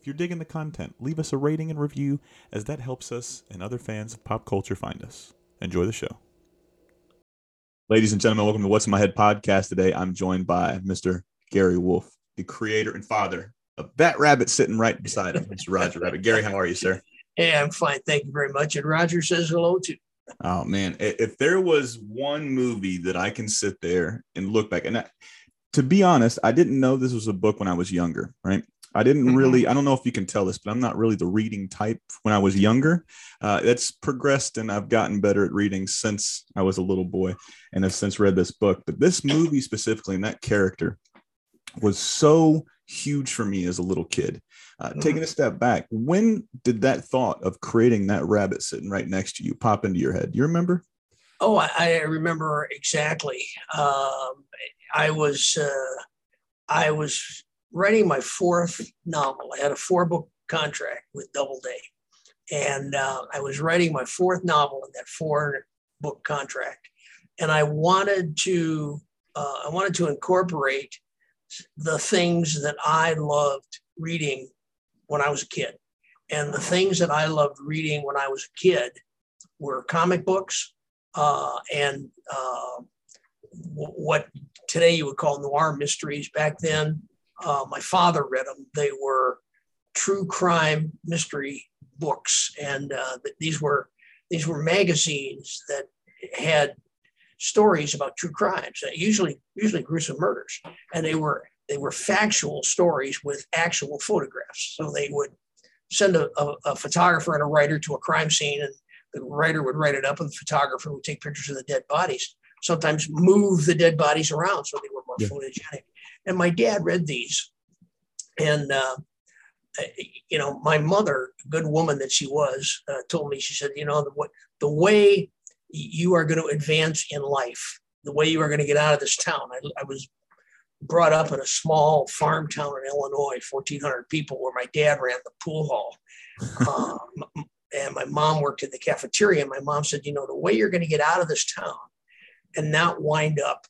If you're digging the content, leave us a rating and review, as that helps us and other fans of pop culture find us. Enjoy the show. Ladies and gentlemen, welcome to What's in My Head podcast. Today, I'm joined by Mr. Gary Wolf, the creator and father of that rabbit sitting right beside him, Mr. Roger Rabbit. Gary, how are you, sir? Hey, I'm fine. Thank you very much. And Roger says hello too. Oh, man. If there was one movie that I can sit there and look back, and to be honest, I didn't know this was a book when I was younger, right? I didn't really, I don't know if you can tell this, but I'm not really the reading type when I was younger. That's progressed, and I've gotten better at reading since I was a little boy, and have since read this book. But this movie specifically, and that character was so huge for me as a little kid. Taking a step back, when did that thought of creating that rabbit sitting right next to you pop into your head? Do you remember? Oh, I remember exactly. I was writing my fourth novel. I had a 4-book contract with Doubleday, and I was writing my fourth novel in that 4-book contract. And I wanted to incorporate the things that I loved reading when I was a kid. And the things that I loved reading when I was a kid were comic books and what today you would call noir mysteries. Back then, my father read them. They were true crime mystery books, and these were magazines that had stories about true crimes, usually gruesome murders, and they were factual stories with actual photographs. So they would send a photographer and a writer to a crime scene, and the writer would write it up, and the photographer would take pictures of the dead bodies. Sometimes move the dead bodies around so they were more photogenic. And my dad read these, and my mother, good woman that she was, told me, she said, the way you are going to advance in life, the way you are going to get out of this town. I was brought up in a small farm town in Illinois, 1,400 people, where my dad ran the pool hall, and my mom worked in the cafeteria. And my mom said, the way you're going to get out of this town and not wind up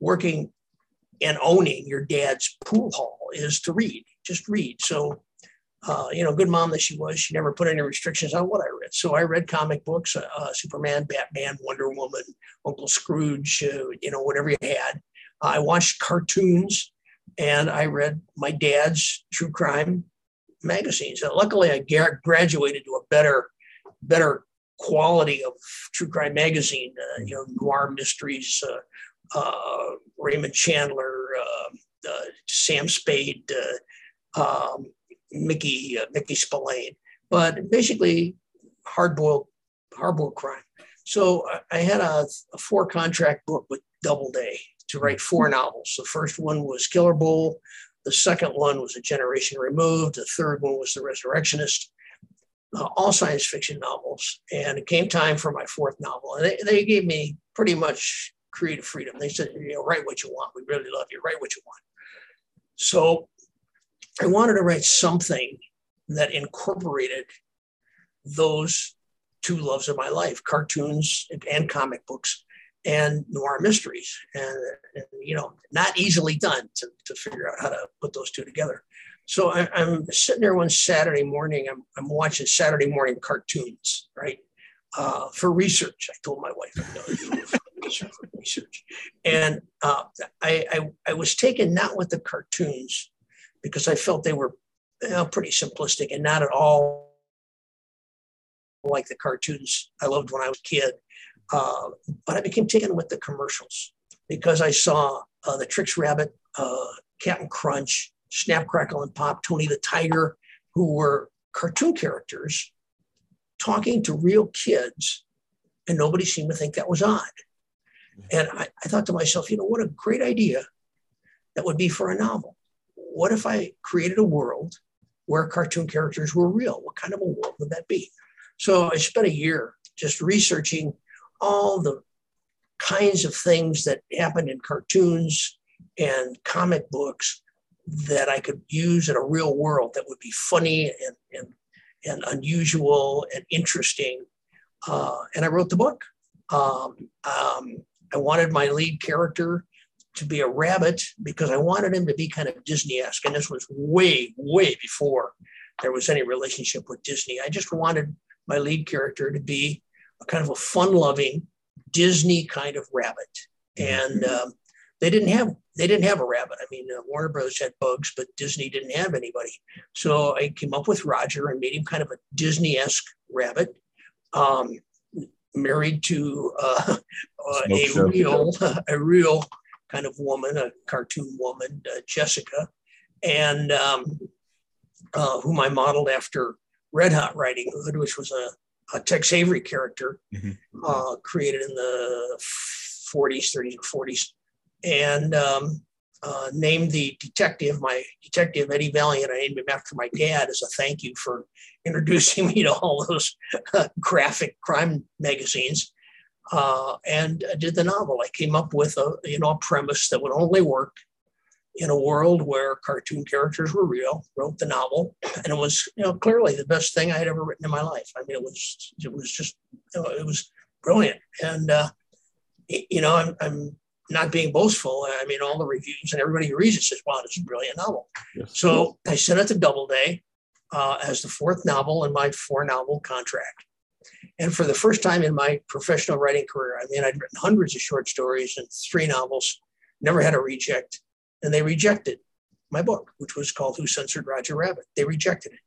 working and owning your dad's pool hall is to read, just read. So, good mom that she was, she never put any restrictions on what I read. So I read comic books, Superman, Batman, Wonder Woman, Uncle Scrooge, whatever you had. I watched cartoons, and I read my dad's true crime magazines. Luckily, I graduated to a better quality of true crime magazine, noir mysteries, Raymond Chandler, Sam Spade, Mickey Spillane, but basically hardboiled crime. So I had a 4-contract book with Doubleday to write 4 novels. The first one was Killer Bull. The second one was A Generation Removed. The third one was The Resurrectionist. All science fiction novels. And it came time for my 4th novel. And they gave me pretty much creative freedom. They said, write what you want. We really love you. Write what you want. So I wanted to write something that incorporated those 2 loves of my life, cartoons and comic books, and noir mysteries. And not easily done to figure out how to put those 2 together. So I'm sitting there one Saturday morning. I'm watching Saturday morning cartoons, right? For research, I told my wife, for research. And I was taken not with the cartoons, because I felt they were pretty simplistic and not at all like the cartoons I loved when I was a kid. But I became taken with the commercials, because I saw the Trix Rabbit, Captain Crunch, Snap, Crackle, and Pop, Tony the Tiger, who were cartoon characters talking to real kids, and nobody seemed to think that was odd. And I thought to myself, what a great idea that would be for a novel. What if I created a world where cartoon characters were real. What kind of a world would that be? So I spent a year just researching all the kinds of things that happened in cartoons and comic books that I could use in a real world that would be funny and unusual and interesting. And I wrote the book. I wanted my lead character to be a rabbit because I wanted him to be kind of Disney-esque. And this was way, way before there was any relationship with Disney. I just wanted my lead character to be a kind of a fun-loving Disney kind of rabbit. And they didn't have a rabbit. I mean, Warner Brothers had Bugs, but Disney didn't have anybody. So I came up with Roger and made him kind of a Disney-esque rabbit, married to a real kind of woman, a cartoon woman, Jessica, and whom I modeled after Red Hot Riding Hood, which was a Tex Avery character created in the 30s and 40s, and named the detective, my detective Eddie Valiant. I named him after my dad as a thank you for introducing me to all those graphic crime magazines. And I did the novel. I came up with a premise that would only work in a world where cartoon characters were real, wrote the novel, and it was clearly the best thing I had ever written in my life. I mean, it was brilliant. And I'm not being boastful. I mean, all the reviews and everybody who reads it says, "Wow, it's a brilliant novel." Yes. So I sent it to Doubleday as the fourth novel in my four-novel contract. And for the first time in my professional writing career, I mean, I'd written hundreds of short stories and three novels, never had a reject. And they rejected my book, which was called Who Censored Roger Rabbit. They rejected it.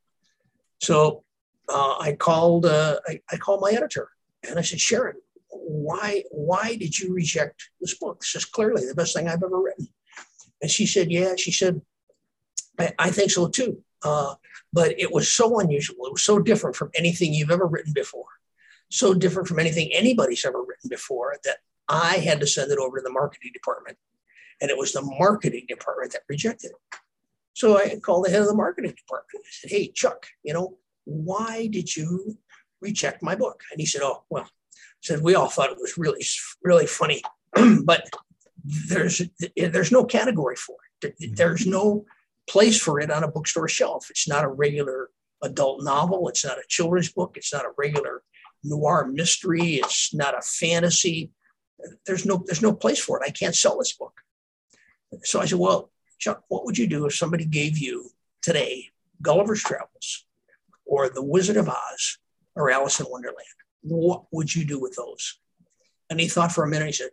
So I called my editor and I said, "Sharon, why did you reject this book? This is clearly the best thing I've ever written." And she said, "Yeah," she said, I think so too. But it was so unusual. It was so different from anything you've ever written before, so different from anything anybody's ever written before, that I had to send it over to the marketing department. And it was the marketing department that rejected it. So I called the head of the marketing department. I said, "Hey, Chuck, why did you reject my book?" And he said, "Oh, well," said, "we all thought it was really, really funny, but there's no category for it. There's no place for it on a bookstore shelf. It's not a regular adult novel. It's not a children's book. It's not a regular noir mystery. It's not a fantasy. There's no place for it. I can't sell this book." So I said, "Well, Chuck, what would you do if somebody gave you today Gulliver's Travels or The Wizard of Oz or Alice in Wonderland? What would you do with those?" And he thought for a minute. He said,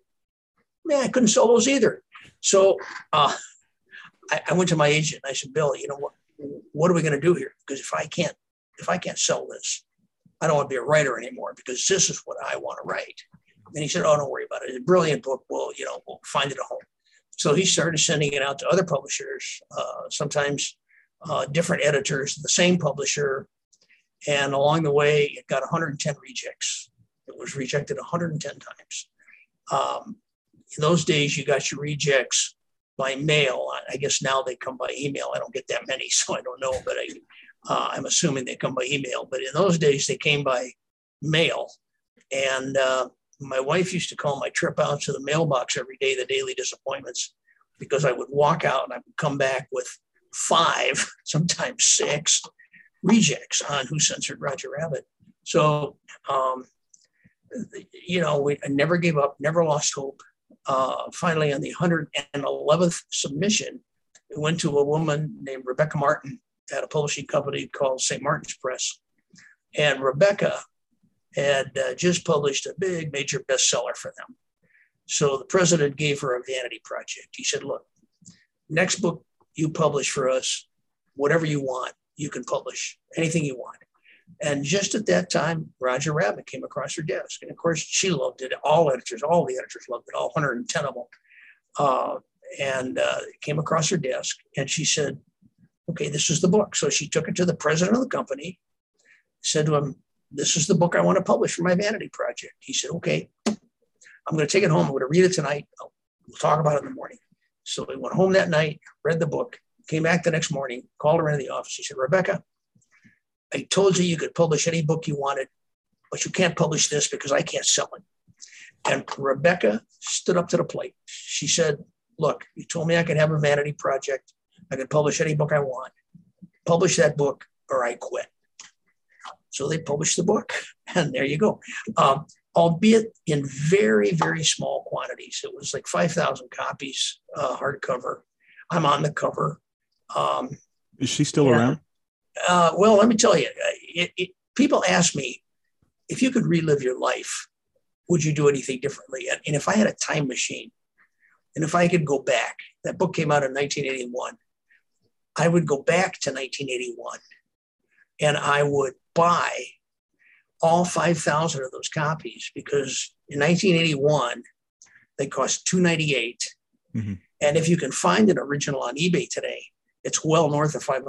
"Man, I couldn't sell those either." So I went to my agent and I said, "Bill, what are we going to do here? Because if I can't sell this, I don't want to be a writer anymore, because this is what I want to write." And he said, "Oh, don't worry about it. It's a brilliant book. Well, we'll find it at home." So he started sending it out to other publishers, sometimes different editors, the same publisher. And along the way, it got 110 rejects. It was rejected 110 times. In those days, you got your rejects by mail. I guess now they come by email. I don't get that many, so I don't know, but I'm assuming they come by email. But in those days, they came by mail. And my wife used to call my trip out to the mailbox every day the daily disappointments, because I would walk out and I would come back with 5, sometimes 6 rejects on Who Censored Roger Rabbit. So, I never gave up, never lost hope. Finally, on the 111th submission, it went to a woman named Rebecca Martin at a publishing company called St. Martin's Press. And Rebecca had just published a big major bestseller for them. So the president gave her a vanity project. He said, "Look, next book you publish for us, whatever you want, you can publish anything you want." And just at that time, Roger Rabbit came across her desk. And of course, she loved it. All the editors loved it, all 110 of them. And it came across her desk and she said, "Okay, this is the book." So she took it to the president of the company, said to him, "This is the book I want to publish for my vanity project." He said, "Okay, I'm going to take it home. I'm going to read it tonight. We'll talk about it in the morning." So we went home that night, read the book. came back the next morning, called her into the office. She said, Rebecca, I told you you could publish any book you wanted, but you can't publish this because I can't sell it. And Rebecca stood up to the plate. She said, look, you told me I could have a vanity project. I could publish any book I want. Publish that book or I quit. So they published the book, and there you go. Albeit in very, very small quantities. It was like 5,000 copies, hardcover. I'm on the cover. Is she still around? Well, let me tell you, people ask me, if you could relive your life, would you do anything differently? And if I had a time machine, and if I could go back, that book came out in 1981, I would go back to 1981, and I would buy all 5,000 of those copies, because in 1981, they cost $298. Mm-hmm. And if you can find an original on eBay today, it's well north of $500.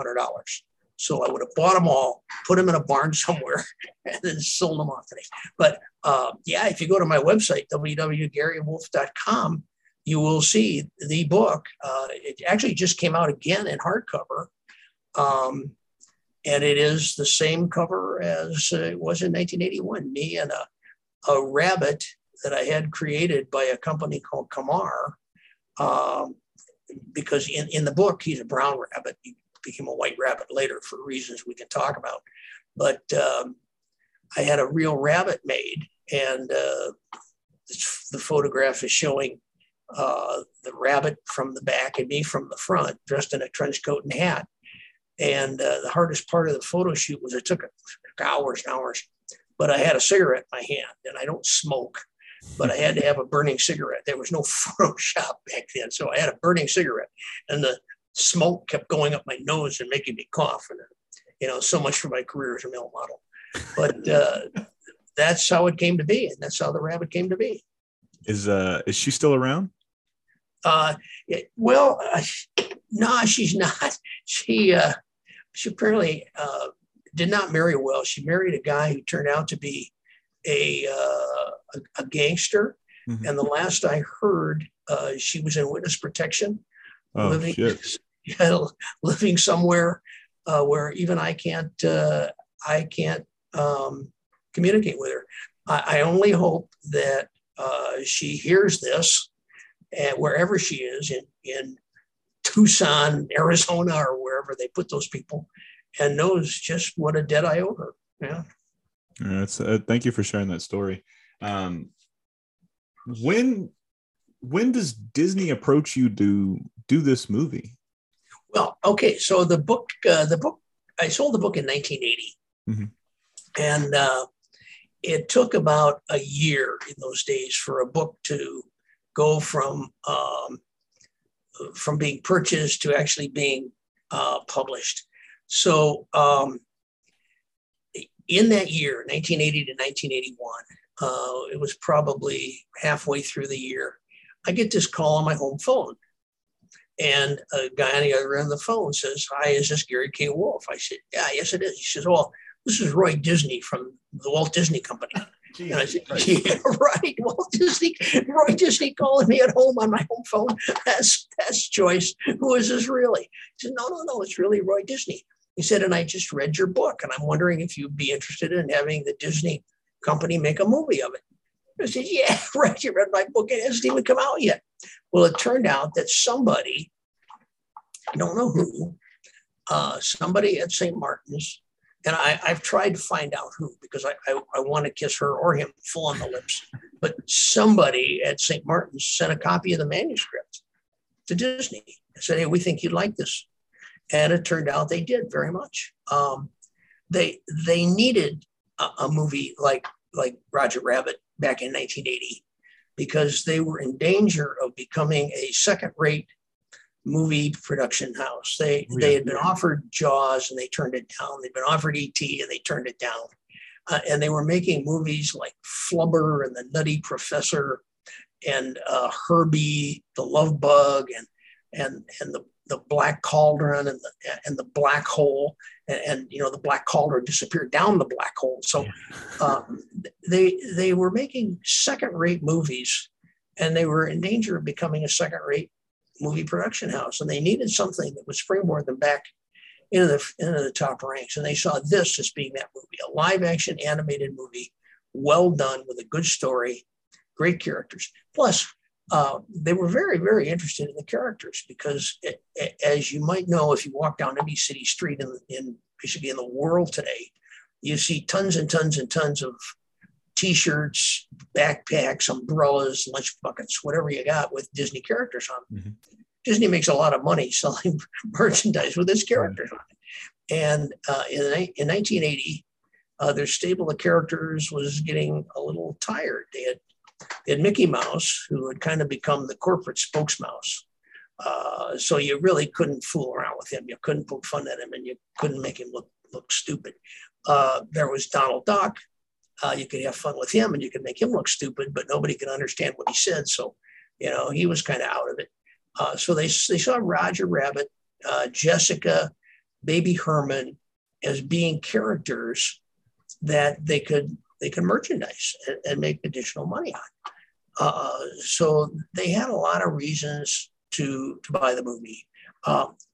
So I would have bought them all, put them in a barn somewhere, and then sold them off today. But yeah, if you go to my website, www.garywolf.com, you will see the book. It actually just came out again in hardcover. And it is the same cover as it was in 1981. Me and a rabbit that I had created by a company called Kamar. Because in the book, he's a brown rabbit. He became a white rabbit later for reasons we can talk about. But I had a real rabbit made, and the photograph is showing the rabbit from the back and me from the front, dressed in a trench coat and hat. And the hardest part of the photo shoot was it took hours and hours, but I had a cigarette in my hand, and I don't smoke, but I had to have a burning cigarette. There was no Photoshop back then. So I had a burning cigarette, and the smoke kept going up my nose and making me cough. And, you know, so much for my career as a male model, but that's how it came to be. And that's how the rabbit came to be. Is she still around? No, she's not. She apparently did not marry well. She married a guy who turned out to be a gangster. Mm-hmm. And the last I heard, she was in witness protection, living somewhere where even I can't communicate with her. I only hope that she hears this, and wherever she is in Tucson, Arizona, or wherever they put those people, and knows just what a debt I owe her. Yeah. That's, thank you for sharing that story. When does Disney approach you to do this movie? Well, okay. So the book, I sold the book in 1980. Mm-hmm. And it took about a year in those days for a book to go from being purchased to actually being published. So in that year, 1980 to 1981, it was probably halfway through the year, I get this call on my home phone. And a guy on the other end of the phone says, hi, is this Gary K. Wolf? I said, yeah, yes, it is. He says, well, this is Roy Disney from the Walt Disney Company. Jesus, and I said, yeah, right. Walt Disney, Roy Disney calling me at home on my home phone. That's choice. Who is this really? He said, no, it's really Roy Disney. He said, and I just read your book, and I'm wondering if you'd be interested in having the Disney company make a movie of it. I said, yeah, right. You read my book. It hasn't even come out yet. Well, it turned out that somebody, I don't know who, somebody at St. Martin's, and I've tried to find out who, because I want to kiss her or him full on the lips. But somebody at St. Martin's sent a copy of the manuscript to Disney and said, hey, we think you'd like this. And it turned out they did very much. They needed a movie like Roger Rabbit back in 1980, because they were in danger of becoming a second-rate movie production house. They had been offered Jaws and they turned it down. They'd been offered E.T. and they turned it down. And they were making movies like Flubber and The Nutty Professor and Herbie, The Love Bug, and the Black Cauldron and the Black Hole. And you know, the Black Cauldron disappeared down the Black Hole. So they were making second-rate movies, and they were in danger of becoming a second-rate movie production house, and they needed something that would springboard them back into the top ranks. And they saw this as being that movie, a live action animated movie, well done with a good story, great characters. Plus, they were very, very interested in the characters because as you might know, if you walk down any city street in basically in the world today, you see tons and tons and tons of T-shirts, backpacks, umbrellas, lunch buckets, whatever you got with Disney characters on it. Mm-hmm. Disney makes a lot of money selling merchandise with its characters on it. And in 1980, their stable of characters was getting a little tired. They had Mickey Mouse, who had kind of become the corporate spokesmouse. So you really couldn't fool around with him. You couldn't poke fun at him, and you couldn't make him look stupid. There was Donald Duck. You could have fun with him and you could make him look stupid, but nobody could understand what he said. So, you know, he was kind of out of it. So they saw Roger Rabbit, Jessica, Baby Herman as being characters that they could merchandise and make additional money on. So they had a lot of reasons to buy the movie.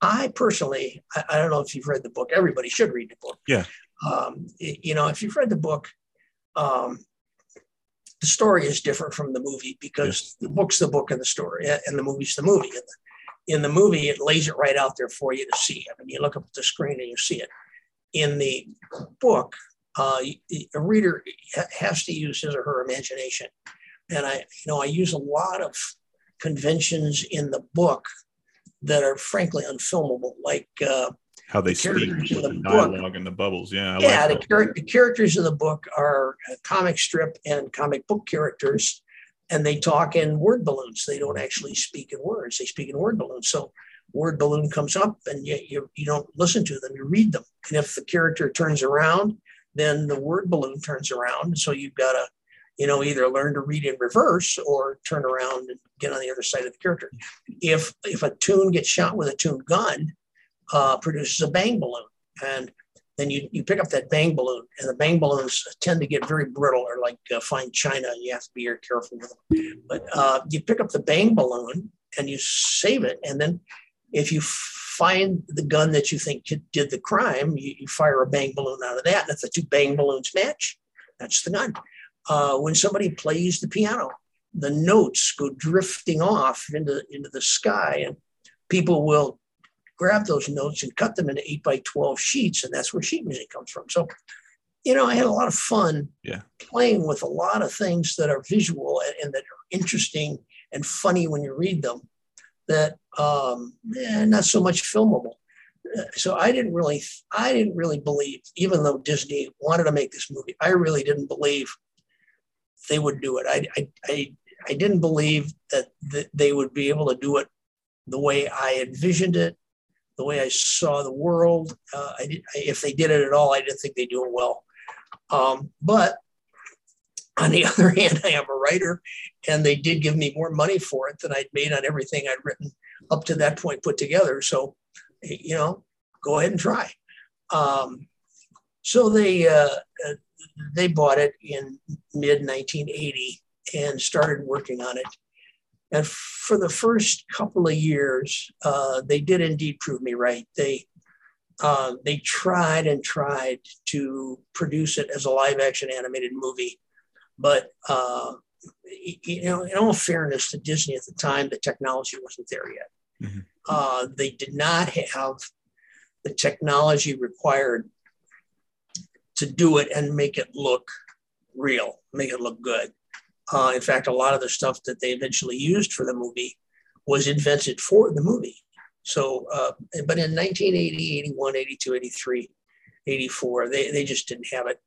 I personally, I don't know if you've read the book. Everybody should read the book. Yeah. You know, if you've read the book, the story is different from the movie because the book's the book and the story and the movie's the movie. In the movie, it lays it right out there for you to see. I mean, you look up at the screen and you see it. In the book, a reader has to use his or her imagination. And I use a lot of conventions in the book that are frankly unfilmable, like how they speak with the dialogue and the bubbles. Yeah. The characters in the book are comic strip and comic book characters, and they talk in word balloons. They don't actually speak in words. They speak in word balloons. So word balloon comes up and you don't listen to them, you read them. And if the character turns around, then the word balloon turns around. So you've got to, either learn to read in reverse or turn around and get on the other side of the character. If a tune gets shot with a tune gun, produces a bang balloon, and then you pick up that bang balloon, and the bang balloons tend to get very brittle or like fine china. And you have to be very careful with them. But you pick up the bang balloon and you save it, and then if you find the gun that you think did the crime, you fire a bang balloon out of that. And if the two bang balloons match, that's the gun. When somebody plays the piano, the notes go drifting off into the sky, and people will grab those notes and cut them into 8x12 sheets. And that's where sheet music comes from. So, I had a lot of fun playing with a lot of things that are visual and that are interesting and funny when you read them that not so much filmable. So I didn't really believe, even though Disney wanted to make this movie, I really didn't believe they would do it. I didn't believe that they would be able to do it the way I envisioned it, the way I saw the world. If they did it at all, I didn't think they'd do it well. But on the other hand, I am a writer, and they did give me more money for it than I'd made on everything I'd written up to that point put together. So, go ahead and try. So they bought it in mid-1980 and started working on it. And for the first couple of years, they did indeed prove me right. They tried and tried to produce it as a live action animated movie. But, in all fairness to Disney at the time, the technology wasn't there yet. Mm-hmm. They did not have the technology required to do it and make it look real, make it look good. In fact, a lot of the stuff that they eventually used for the movie was invented for the movie. So, but in 1980, 81, 82, 83, 84, they just didn't have it.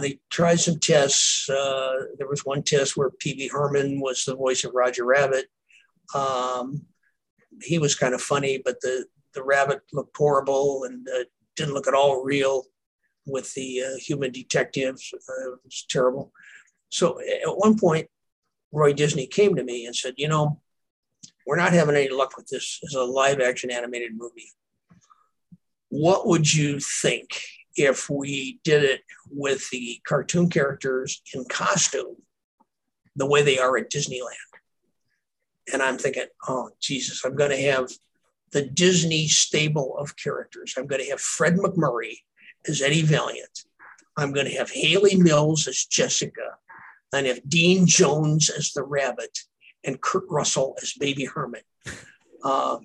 They tried some tests. There was one test where P.B. Herman was the voice of Roger Rabbit. He was kind of funny, but the rabbit looked horrible and didn't look at all real with the human detectives. It was terrible. So at one point, Roy Disney came to me and said, we're not having any luck with this as a live action animated movie. What would you think if we did it with the cartoon characters in costume, the way they are at Disneyland? And I'm thinking, oh, Jesus, I'm going to have the Disney stable of characters. I'm going to have Fred McMurray as Eddie Valiant. I'm going to have Haley Mills as Jessica. And have Dean Jones as the Rabbit and Kurt Russell as Baby Herman. I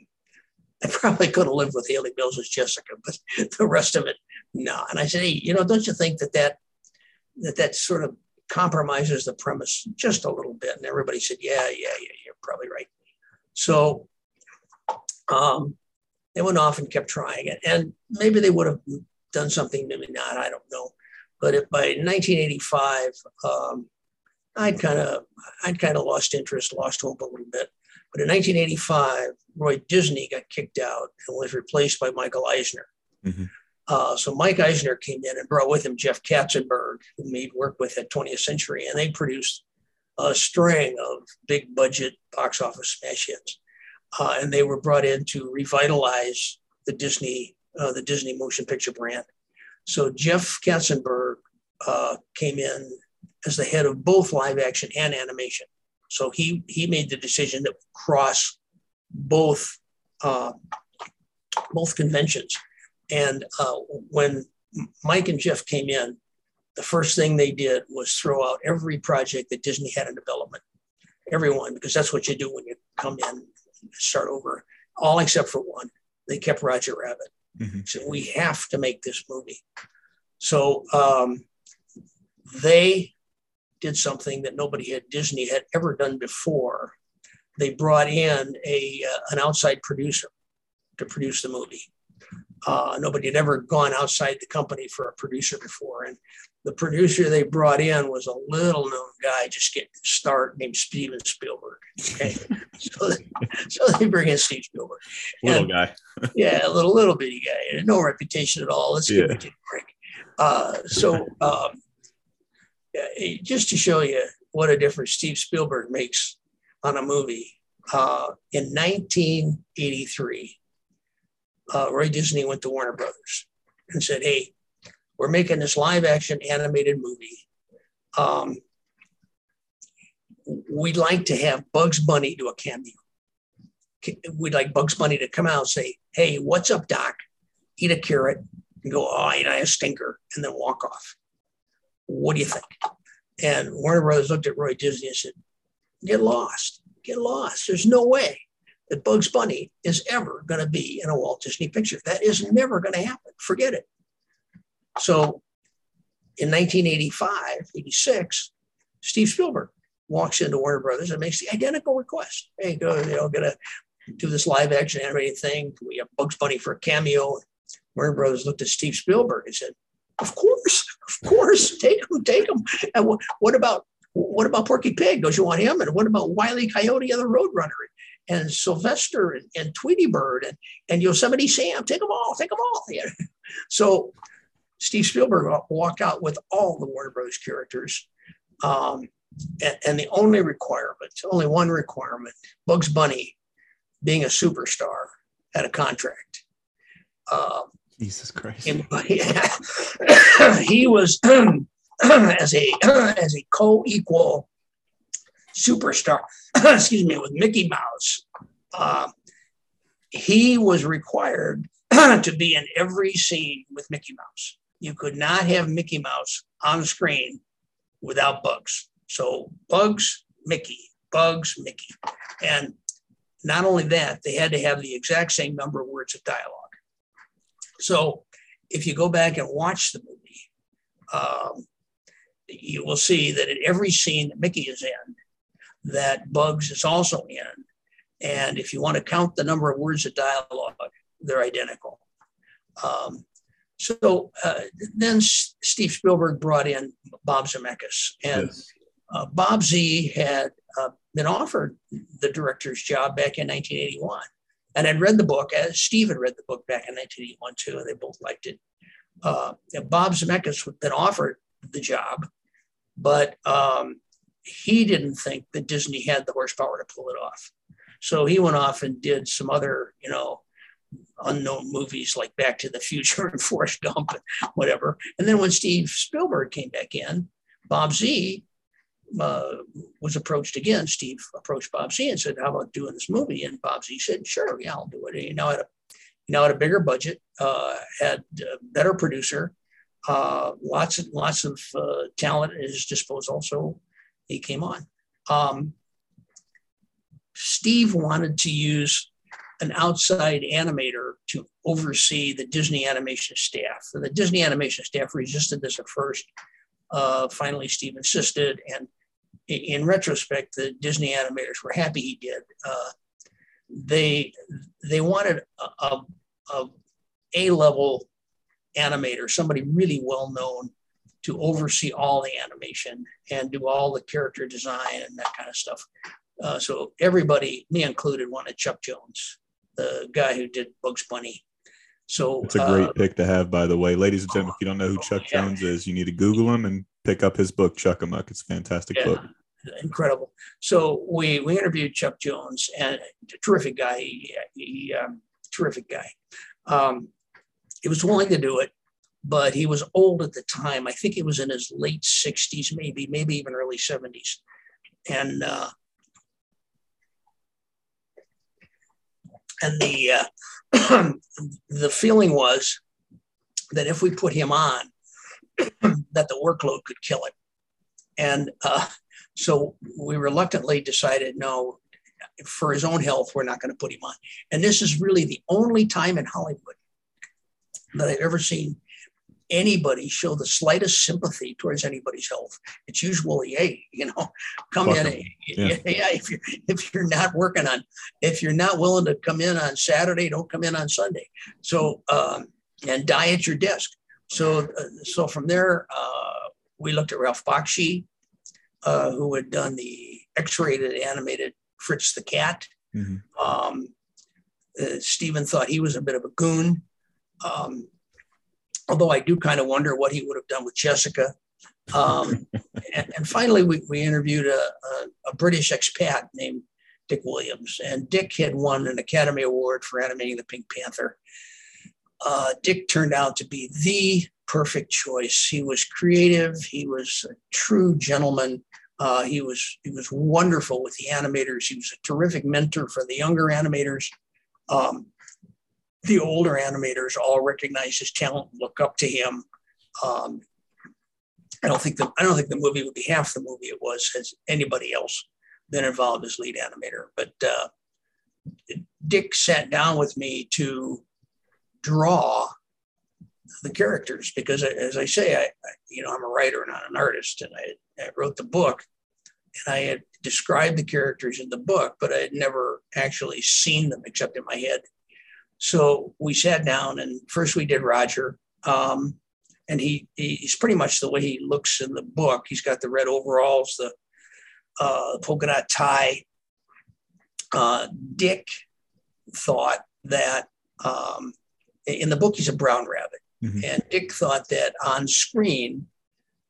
probably could have lived with Haley Mills as Jessica, but the rest of it, no. And I said, hey, you know, don't you think that sort of compromises the premise just a little bit? And everybody said, yeah, you're probably right. So they went off and kept trying it. And maybe they would have done something, maybe not, I don't know. But by 1985, I'd kind of lost interest, lost hope a little bit. But in 1985, Roy Disney got kicked out and was replaced by Michael Eisner. Mm-hmm. So Mike Eisner came in and brought with him Jeff Katzenberg, who made work with at 20th Century, and they produced a string of big budget box office smash hits. And they were brought in to revitalize the Disney motion picture brand. So Jeff Katzenberg came in as the head of both live action and animation. So he made the decision that would cross both conventions. And when Mike and Jeff came in, the first thing they did was throw out every project that Disney had in development, everyone, because that's what you do when you come in and start over, all except for one. They kept Roger Rabbit. Mm-hmm. So we have to make this movie. So they did something that nobody at Disney had ever done before. They brought in an outside producer to produce the movie. Nobody had ever gone outside the company for a producer before. And the producer they brought in was a little known guy just getting a start named Steven Spielberg. Okay. so they bring in Steve Spielberg. Little guy. Yeah, a little bitty guy. No reputation at all. Let's give it a break. Just to show you what a difference Steve Spielberg makes on a movie, in 1983, Roy Disney went to Warner Brothers and said, hey, we're making this live action animated movie. We'd like to have Bugs Bunny do a cameo. We'd like Bugs Bunny to come out and say, hey, what's up, Doc? Eat a carrot and go, oh, ain't I a stinker? And then walk off. What do you think? And Warner Brothers looked at Roy Disney and said, get lost. There's no way that Bugs Bunny is ever going to be in a Walt Disney picture. That is never going to happen. Forget it. So in 1986, Steve Spielberg walks into Warner Brothers and makes the identical request. Hey, going to do this live action animated thing. Can we have Bugs Bunny for a cameo? Warner Brothers looked at Steve Spielberg and said, of course, take him. And what about Porky Pig? Don't you want him? And what about Wile E. Coyote and the Roadrunner? And Sylvester and Tweety Bird and Yosemite Sam, take them all. So Steve Spielberg walked out with all the Warner Bros. Characters. And the only one requirement, Bugs Bunny being a superstar had a contract. Jesus Christ. He was as a co-equal superstar, excuse me, with Mickey Mouse. He was required to be in every scene with Mickey Mouse. You could not have Mickey Mouse on screen without Bugs. So Bugs, Mickey. And not only that, they had to have the exact same number of words of dialogue. So if you go back and watch the movie, you will see that in every scene that Mickey is in, that Bugs is also in. And if you want to count the number of words of dialogue, they're identical. Then Steve Spielberg brought in Bob Zemeckis. And yes. Bob Z had been offered the director's job back in 1981. And I'd read the book, as Steve had read the book back in 1981 too, and they both liked it. Bob Zemeckis had been offered the job, but he didn't think that Disney had the horsepower to pull it off. So he went off and did some other, unknown movies like Back to the Future and Forrest Gump and whatever. And then when Steve Spielberg came back in, Bob Z was approached again. Steve approached Bob Z and said, how about doing this movie? And Bob Z said, sure, yeah, I'll do it. And he now had a bigger budget, had a better producer, lots of talent at his disposal. So he came on. Steve wanted to use an outside animator to oversee the Disney animation staff. And the Disney animation staff resisted this at first. Finally, Steve insisted, and in retrospect, the Disney animators were happy he did. They wanted a A-level animator, somebody really well-known to oversee all the animation and do all the character design and that kind of stuff. So everybody, me included, wanted Chuck Jones, the guy who did Bugs Bunny. So it's a great pick to have, by the way, ladies and gentlemen. If you don't know who Chuck Jones is, you need to Google him and pick up his book, Chuck 'Em Up. It's a fantastic book. Incredible. So we interviewed Chuck Jones, and a terrific guy. Terrific guy. He was willing to do it, but he was old at the time. I think he was in his late 60s, maybe even early 70s, And the the feeling was that if we put him on, that the workload could kill it. And so we reluctantly decided, no, for his own health, we're not going to put him on. And this is really the only time in Hollywood that I've ever seen anybody show the slightest sympathy towards anybody's health. It's usually, hey, come Fuck in. If you're not working on, if you're not willing to come in on Saturday, don't come in on Sunday. So, and die at your desk. So, so from there, we looked at Ralph Bakshi, who had done the X-rated animated Fritz the Cat. Mm-hmm. Steven thought he was a bit of a goon. Although I do kind of wonder what he would have done with Jessica. And finally, we interviewed a British expat named Dick Williams. And Dick had won an Academy Award for animating the Pink Panther. Dick turned out to be the perfect choice. He was creative. He was a true gentleman. He was wonderful with the animators. He was a terrific mentor for the younger animators. The older animators all recognize his talent, look up to him. I don't think the movie would be half the movie it was has anybody else been involved as lead animator. But Dick sat down with me to draw the characters because, as I say, I'm a writer, not an artist, and I wrote the book, and I had described the characters in the book, but I had never actually seen them except in my head. So we sat down, and first we did Roger, and he's pretty much the way he looks in the book. He's got the red overalls, the polka dot tie. Dick thought that in the book he's a brown rabbit, mm-hmm. and Dick thought that on screen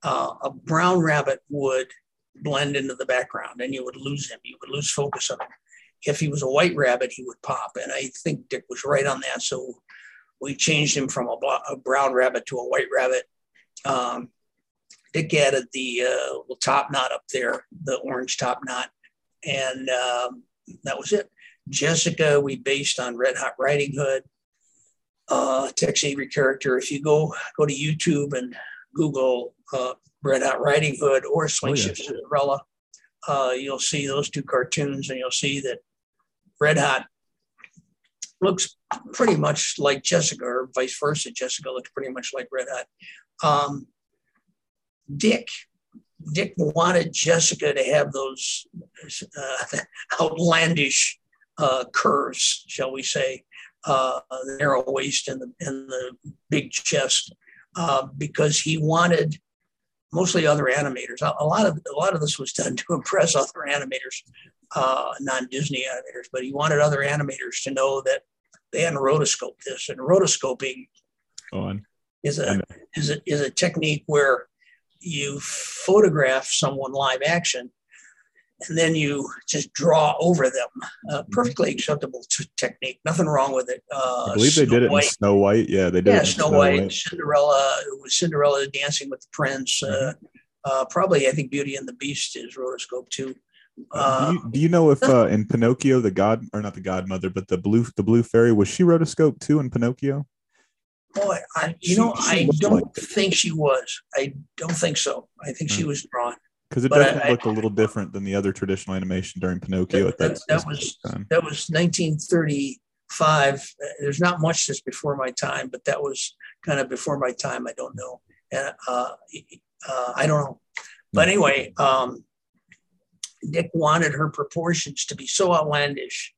a brown rabbit would blend into the background, and you would lose him. You would lose focus on him. If he was a white rabbit, he would pop. And I think Dick was right on that. So we changed him from a brown rabbit to a white rabbit. Dick added the little top knot up there, the orange top knot. And that was it. Jessica, we based on Red Hot Riding Hood, Tex Avery character. If you go to YouTube and Google Red Hot Riding Hood or Swing Shift Cinderella, you'll see those two cartoons, and you'll see that Red Hot looks pretty much like Jessica, or vice versa. Jessica looks pretty much like Red Hot. Dick wanted Jessica to have those outlandish curves, shall we say, the narrow waist and the big chest, because he wanted mostly other animators. A lot of this was done to impress other animators, non-Disney animators, but he wanted other animators to know that they hadn't rotoscoped this. And rotoscoping is a technique where you photograph someone live action and then you just draw over them. Perfectly acceptable technique. Nothing wrong with it. I believe they did it in Snow White. Yeah, they did. Yeah, Snow White, Cinderella. It was Cinderella dancing with the prince. Probably, I think Beauty and the Beast is rotoscope too. Do you know if in Pinocchio, the god, or not the godmother, but the blue fairy, was she rotoscope too in Pinocchio? Boy, I don't think she was. I don't think so. I think she was drawn. Because it doesn't look a little different than the other traditional animation during Pinocchio. That was 1935. There's not much that's before my time, but that was kind of before my time. I don't know. I don't know. But anyway, Dick wanted her proportions to be so outlandish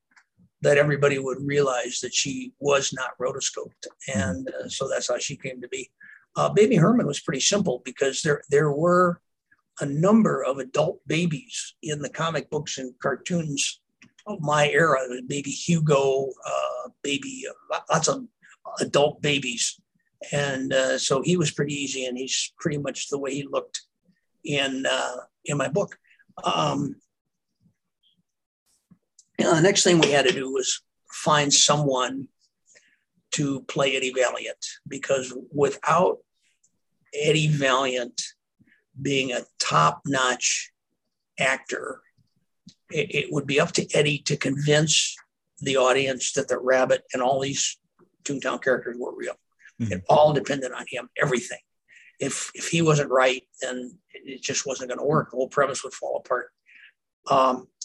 that everybody would realize that she was not rotoscoped. And so that's how she came to be. Baby Herman was pretty simple because there were a number of adult babies in the comic books and cartoons of my era. Baby Hugo, lots of adult babies. And so he was pretty easy, and he's pretty much the way he looked in my book. The next thing we had to do was find someone to play Eddie Valiant, because without Eddie Valiant being a top-notch actor, it would be up to Eddie to convince the audience that the rabbit and all these Toontown characters were real. Mm-hmm. It all depended on him, everything. If he wasn't right, then it just wasn't going to work. The whole premise would fall apart.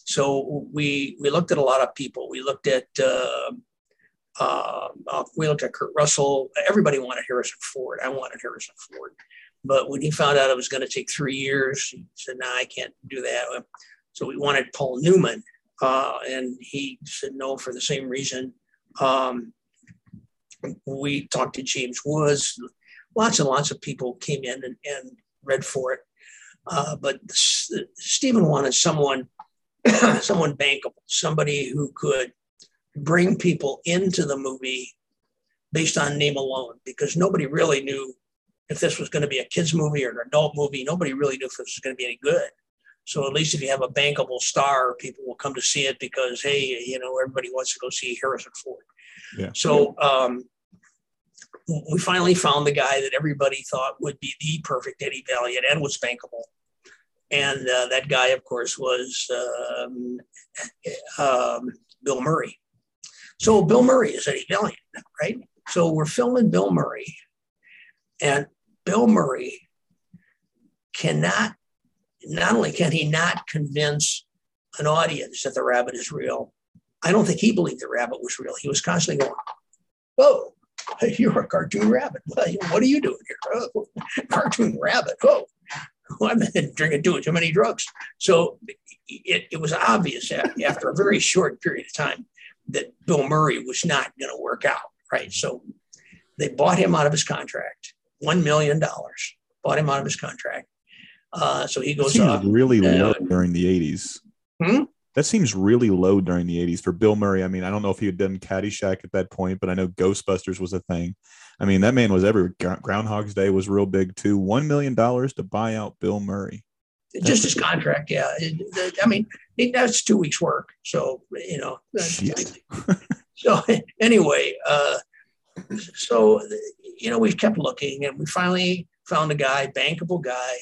So we looked at a lot of people. We looked at Kurt Russell. Everybody wanted Harrison Ford. I wanted Harrison Ford. But when he found out it was going to take 3 years, he said, no, I can't do that. So we wanted Paul Newman. And he said no for the same reason. We talked to James Woods. Lots and lots of people came in and read for it. But Stephen wanted someone bankable, somebody who could bring people into the movie based on name alone, because nobody really knew if this was going to be a kid's movie or an adult movie. Nobody really knew if this was going to be any good. So at least if you have a bankable star, people will come to see it because, hey, everybody wants to go see Harrison Ford. Yeah. So we finally found the guy that everybody thought would be the perfect Eddie Valiant and was bankable. And that guy, of course, was Bill Murray. So Bill Murray is Eddie Valiant, right? So we're filming Bill Murray. And Bill Murray not only can he not convince an audience that the rabbit is real, I don't think he believed the rabbit was real. He was constantly going, whoa, you're a cartoon rabbit. What are you doing here? Oh, cartoon rabbit. Oh, I've been drinking too many drugs. So it was obvious after a very short period of time that Bill Murray was not going to work out, right? So they bought him out of his contract. $1 million bought him out of his contract. So he goes up really low during the 80s. That seems really low during the 80s for Bill Murray. I mean, I don't know if he had done Caddyshack at that point, but I know Ghostbusters was a thing. I mean, that man was everywhere. Groundhog's Day was real big too. $1 million to buy out Bill Murray. Just his contract. Yeah. That's 2 weeks work. So, so anyway, we kept looking, and we finally found a guy, bankable guy,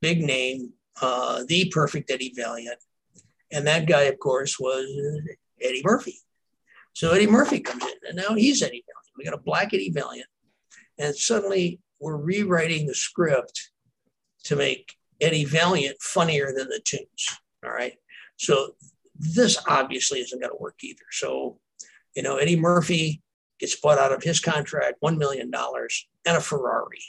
big name, the perfect Eddie Valiant. And that guy, of course, was Eddie Murphy. So Eddie Murphy comes in, and now he's Eddie Valiant. We got a black Eddie Valiant. And suddenly we're rewriting the script to make Eddie Valiant funnier than the Toons. All right. So this obviously isn't going to work either. So, Eddie Murphy gets bought out of his contract, $1 million and a Ferrari.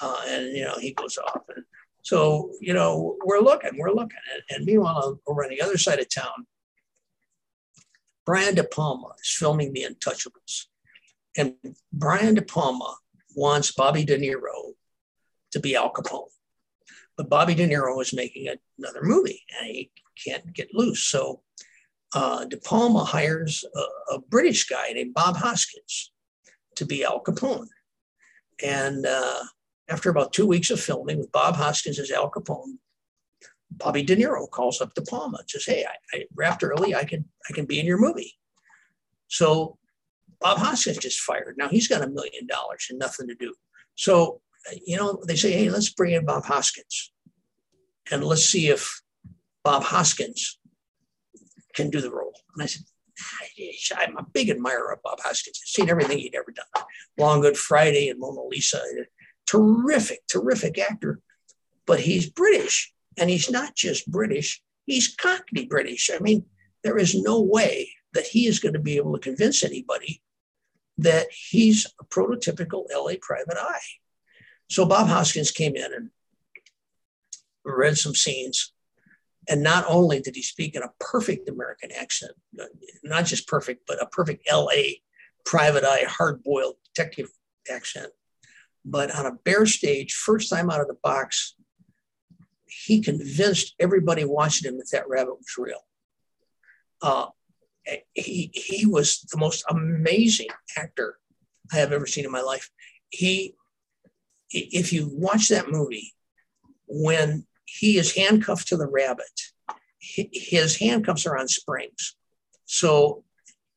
And he goes off. And so, we're looking. And meanwhile, over on the other side of town, Brian De Palma is filming The Untouchables. And Brian De Palma wants Bobby De Niro to be Al Capone. But Bobby De Niro is making another movie, and he can't get loose. So De Palma hires a British guy named Bob Hoskins to be Al Capone. And after about 2 weeks of filming with Bob Hoskins as Al Capone, Bobby De Niro calls up De Palma and says, hey, I wrapped early. I can be in your movie. So Bob Hoskins just fired. Now he's got $1 million and nothing to do. So, they say, hey, let's bring in Bob Hoskins. and let's see if Bob Hoskins can do the role. And I said, I'm a big admirer of Bob Hoskins. I've seen everything he'd ever done. Long Good Friday and Mona Lisa. Terrific, terrific actor. But he's British. And he's not just British. He's Cockney British. I mean, there is no way that he is going to be able to convince anybody that he's a prototypical LA private eye. So Bob Hoskins came in and read some scenes. And not only did he speak in a perfect American accent, not just perfect, but a perfect LA private eye, hard-boiled detective accent, but on a bare stage, first time out of the box, he convinced everybody watching him that that rabbit was real. He was the most amazing actor I have ever seen in my life. If you watch that movie, when he is handcuffed to the rabbit, his handcuffs are on springs. So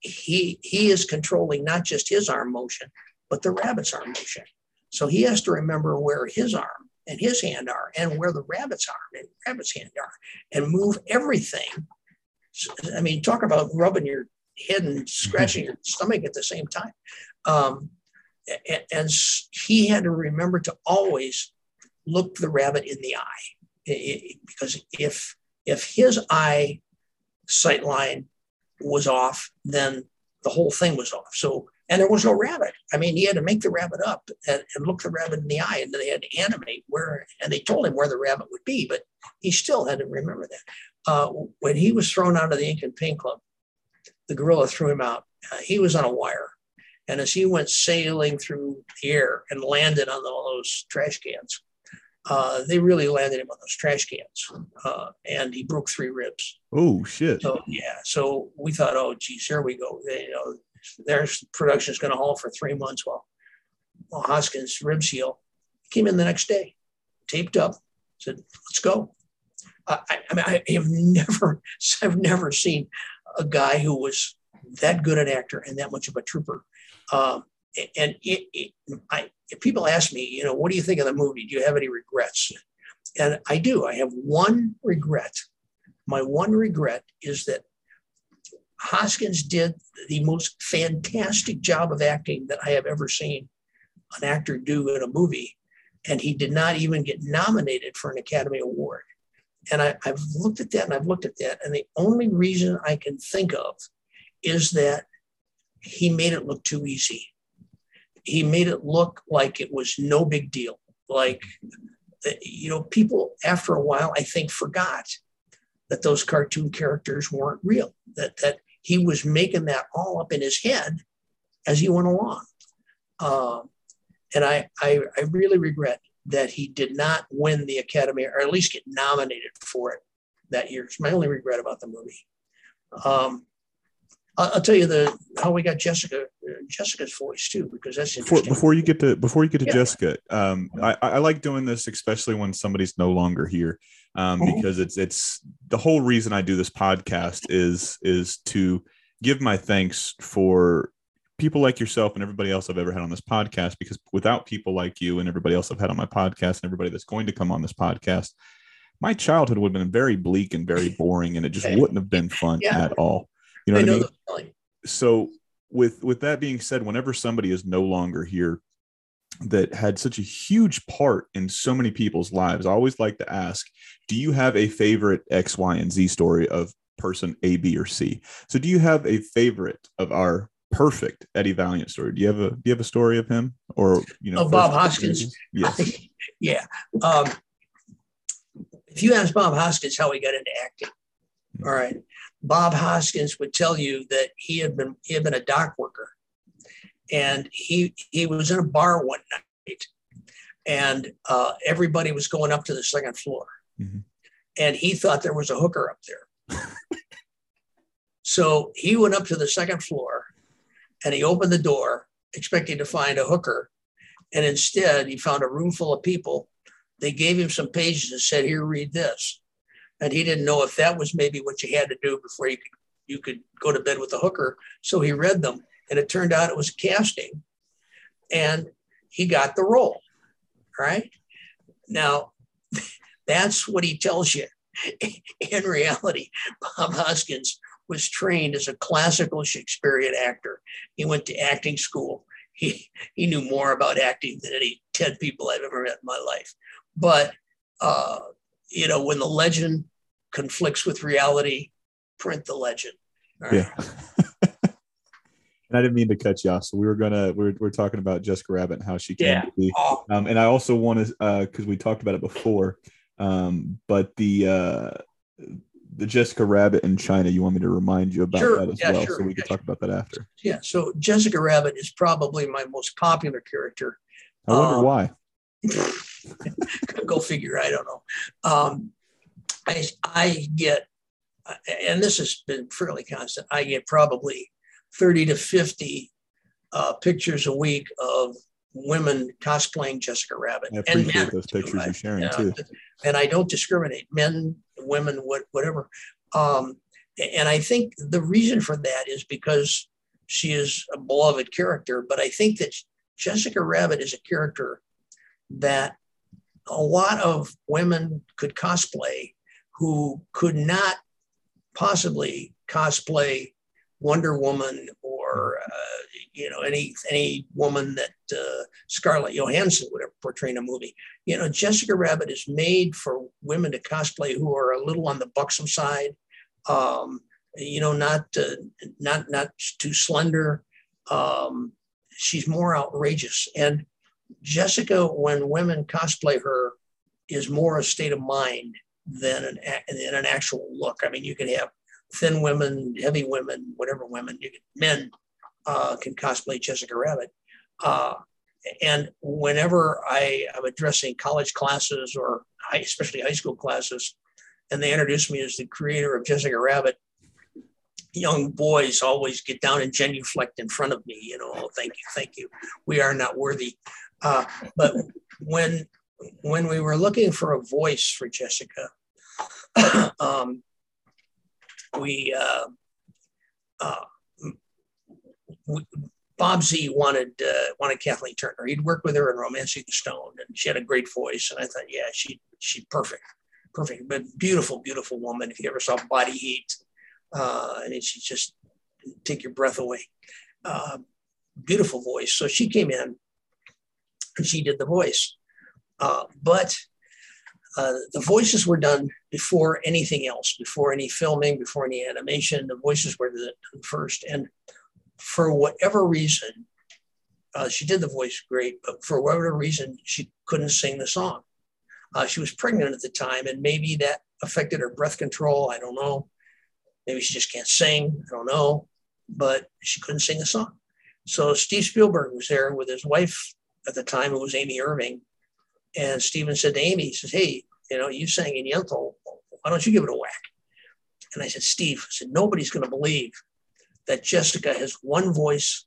he is controlling not just his arm motion, but the rabbit's arm motion. So he has to remember where his arm and his hand are and where the rabbit's arm and rabbit's hand are and move everything. I mean, talk about rubbing your head and scratching your stomach at the same time. And he had to remember to always look the rabbit in the eye, because if his eye sight line was off, then the whole thing was off. So, and there was no rabbit. I mean, he had to make the rabbit up and look the rabbit in the eye, and then they had to animate where, and they told him where the rabbit would be, but he still had to remember that. When he was thrown out of the Ink and Paint Club, the gorilla threw him out. He was on a wire. And as he went sailing through the air and landed on all those trash cans, they really landed him on those trash cans, and he broke 3 ribs. Oh, shit. So, yeah. So we thought, oh, geez, here we go. You know, their production's going to haul for 3 months while Hoskins' ribs heal. Came in the next day, taped up, said, let's go. I've never seen a guy who was that good an actor and that much of a trooper. If people ask me, you know, what do you think of the movie? Do you have any regrets? And I do. I have one regret. My one regret is that Hoskins did the most fantastic job of acting that I have ever seen an actor do in a movie. And he did not even get nominated for an Academy Award. And I've looked at that and I've looked at that. And the only reason I can think of is that he made it look too easy. He made it look like it was no big deal. Like, you know, people after a while, I think, forgot that those cartoon characters weren't real, that he was making that all up in his head as he went along. And I really regret that he did not win the Academy, or at least get nominated for it that year. It's my only regret about the movie. I'll tell you how we got Jessica's voice too, because that's interesting. Before you get to yeah. Jessica, I like doing this, especially when somebody's no longer here, because it's the whole reason I do this podcast is to give my thanks for people like yourself and everybody else I've ever had on this podcast, because without people like you and everybody else I've had on my podcast and everybody that's going to come on this podcast, my childhood would have been very bleak and very boring, and it just wouldn't have been fun at all. You know what I mean? So with that being said, whenever somebody is no longer here that had such a huge part in so many people's lives, I always like to ask, do you have a favorite X, Y, and Z story of person A, B, or C? So do you have a favorite of our perfect Eddie Valiant story? Do you have a story of him, or, you know, Bob Hoskins? Yes. Yeah. If you ask Bob Hoskins how he got into acting, all right, Bob Hoskins would tell you that he had been a dock worker, and he was in a bar one night, and everybody was going up to the second floor, and he thought there was a hooker up there. So he went up to the second floor, and he opened the door expecting to find a hooker, and instead he found a room full of people. They gave him some pages and said, "Here, read this." And he didn't know if that was maybe what you had to do before you could go to bed with a hooker. So he read them, and it turned out it was casting, and he got the role. Right? Now, That's what he tells you. In reality, Bob Hoskins was trained as a classical Shakespearean actor. He went to acting school. He knew more about acting than any 10 people I've ever met in my life. But, you know, when the legend conflicts with reality, print the legend. Right? Yeah. And I didn't mean to cut you off. So we're talking about Jessica Rabbit and how she came to be. And I also want to, cause we talked about it before, but the Jessica Rabbit in China, you want me to remind you about that as well? Sure, so we can talk about that after. Yeah. So Jessica Rabbit is probably my most popular character. I wonder why. Go figure. I don't know. I get, and this has been fairly constant, I get probably 30 to 50 pictures a week of women cosplaying Jessica Rabbit. I appreciate and men, those pictures you're sharing too. And I don't discriminate, men, women, whatever. And I think the reason for that is because she is a beloved character, but I think that Jessica Rabbit is a character that a lot of women could cosplay who could not possibly cosplay Wonder Woman or, you know, any woman that Scarlett Johansson would have portrayed in a movie. You know, Jessica Rabbit is made for women to cosplay who are a little on the buxom side, you know, not too slender. She's more outrageous. And Jessica, when women cosplay her, is more a state of mind than an actual look. I mean, you can have thin women, heavy women, whatever women, men can cosplay Jessica Rabbit. And whenever I am addressing college classes or especially high school classes, and they introduce me as the creator of Jessica Rabbit, young boys always get down and genuflect in front of me, you know, oh, thank you, thank you. We are not worthy. But when we were looking for a voice for Jessica, Bob Z wanted Kathleen Turner. He'd worked with her in Romancing the Stone, and she had a great voice. And I thought, yeah, she's perfect, but beautiful, beautiful woman. If you ever saw Body Heat, and she just take your breath away. Beautiful voice. So she came in, and she did the voice, but. The voices were done before anything else, before any filming, before any animation. The voices were done first. And for whatever reason, she did the voice great, but for whatever reason, she couldn't sing the song. She was pregnant at the time, and maybe that affected her breath control. I don't know. Maybe she just can't sing. I don't know. But she couldn't sing the song. So Steve Spielberg was there with his wife at the time, who was Amy Irving. And Steven said to Amy, he says, hey, you know, you sang in Yentl. Why don't you give it a whack? And I said, Steve, I said, nobody's going to believe that Jessica has one voice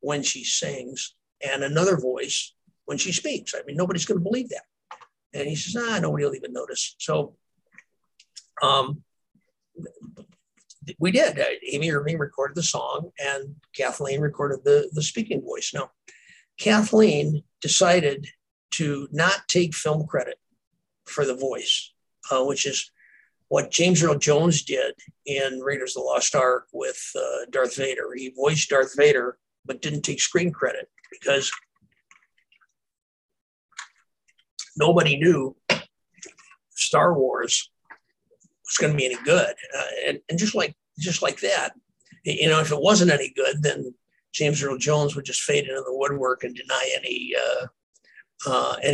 when she sings and another voice when she speaks. I mean, nobody's going to believe that. And he says, nobody will even notice. So we did. Amy Irving recorded the song, and Kathleen recorded the speaking voice. Now, Kathleen decided to not take film credit for the voice, which is what James Earl Jones did in Raiders of the Lost Ark with Darth Vader. He voiced Darth Vader, but didn't take screen credit because nobody knew Star Wars was going to be any good. And just like that, you know, if it wasn't any good, then James Earl Jones would just fade into the woodwork and deny any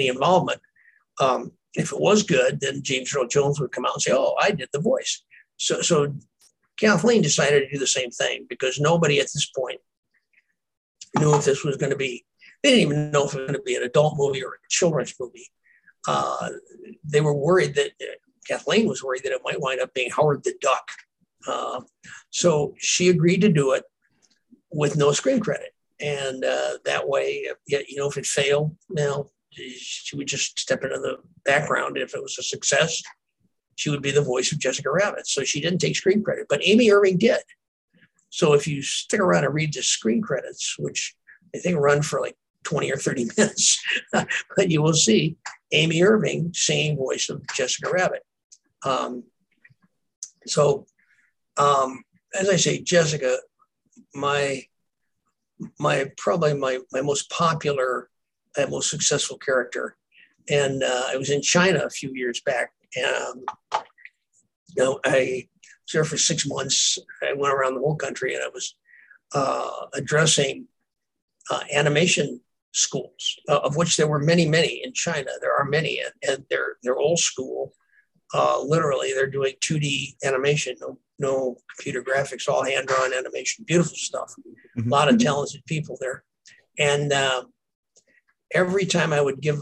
involvement. If it was good, then James Earl Jones would come out and say, oh, I did the voice. So Kathleen decided to do the same thing because nobody at this point knew if this was going to be, they didn't even know if it was going to be an adult movie or a children's movie. They were worried that, Kathleen was worried that it might wind up being Howard the Duck. So she agreed to do it with no screen credit. And that way, you know, if it failed, you know, she would just step into the background. If it was a success, she would be the voice of Jessica Rabbit. So she didn't take screen credit, but Amy Irving did. So if you stick around and read the screen credits, which I think run for like 20 or 30 minutes, but you will see Amy Irving, same voice of Jessica Rabbit. As I say, Jessica, probably my most popular and most successful character. And I was in China a few years back. I was there for 6 months. I went around the whole country, and I was addressing animation schools, of which there were many, many in China. There are many, and they're old school. Literally, they're doing 2D animation, no computer graphics, all hand-drawn animation, beautiful stuff. Mm-hmm. A lot of talented people there. And every time I would give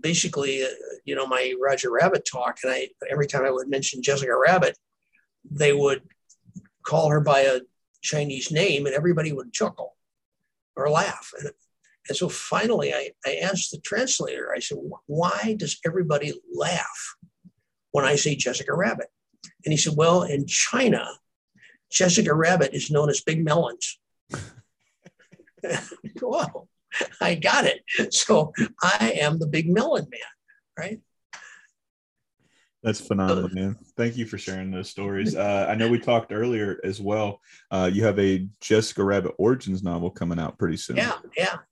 basically, my Roger Rabbit talk, and every time I would mention Jessica Rabbit, they would call her by a Chinese name, and everybody would chuckle or laugh. And so finally, I asked the translator, I said, why does everybody laugh when I say Jessica Rabbit? And he said, well, in China, Jessica Rabbit is known as Big Melons. Whoa, I got it. So I am the Big Melon Man, right? That's phenomenal, man. Thank you for sharing those stories. I know we talked earlier as well. You have a Jessica Rabbit Origins novel coming out pretty soon. Yeah.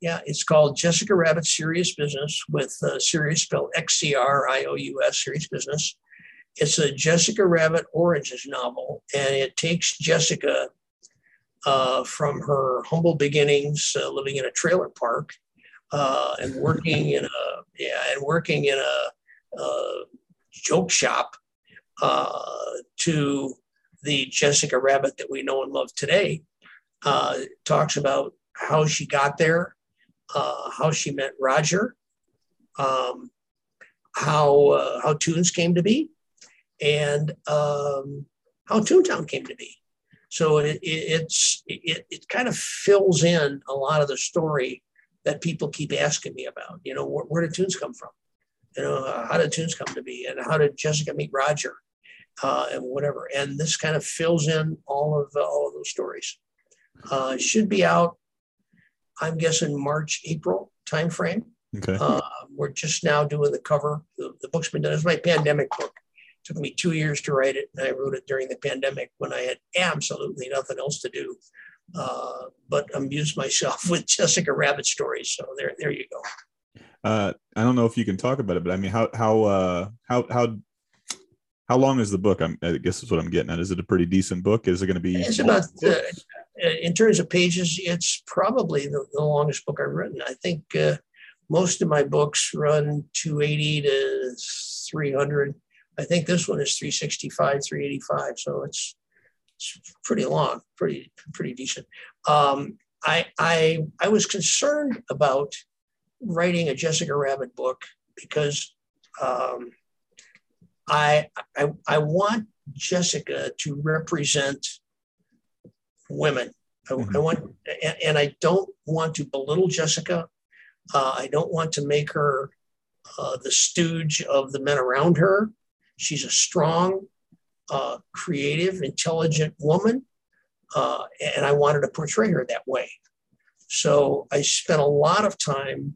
It's called Jessica Rabbit Serious Business, with Serious spelled XCRIOUS, Serious Business. It's a Jessica Rabbit Origins novel, and it takes Jessica from her humble beginnings, living in a trailer park, and working in a joke shop, to the Jessica Rabbit that we know and love today. Talks about how she got there, how she met Roger, how Toons came to be, and how Toontown came to be. So it kind of fills in a lot of the story that people keep asking me about. Where did Toons come from? How did Toons come to be, and how did Jessica meet Roger, and whatever. And this kind of fills in all of those stories. Should be out, I'm guessing, March, April timeframe. Okay. We're just now doing the cover. The book's been done. It's my pandemic book. It took me 2 years to write it, and I wrote it during the pandemic when I had absolutely nothing else to do, but amused myself with Jessica Rabbit stories. So there you go. I don't know if you can talk about it, but I mean, how long is the book? I guess is what I'm getting at. Is it a pretty decent book? Is it going to be? It's about, in terms of pages, it's probably the longest book I've written. I think most of my books run 280 to 300. I think this one is 365, 385. So it's pretty long, pretty decent. I was concerned about writing a Jessica Rabbit book because I want Jessica to represent women. Mm-hmm. I don't want to belittle Jessica. I don't want to make her the stooge of the men around her. She's a strong, creative, intelligent woman, and I wanted to portray her that way. So I spent a lot of time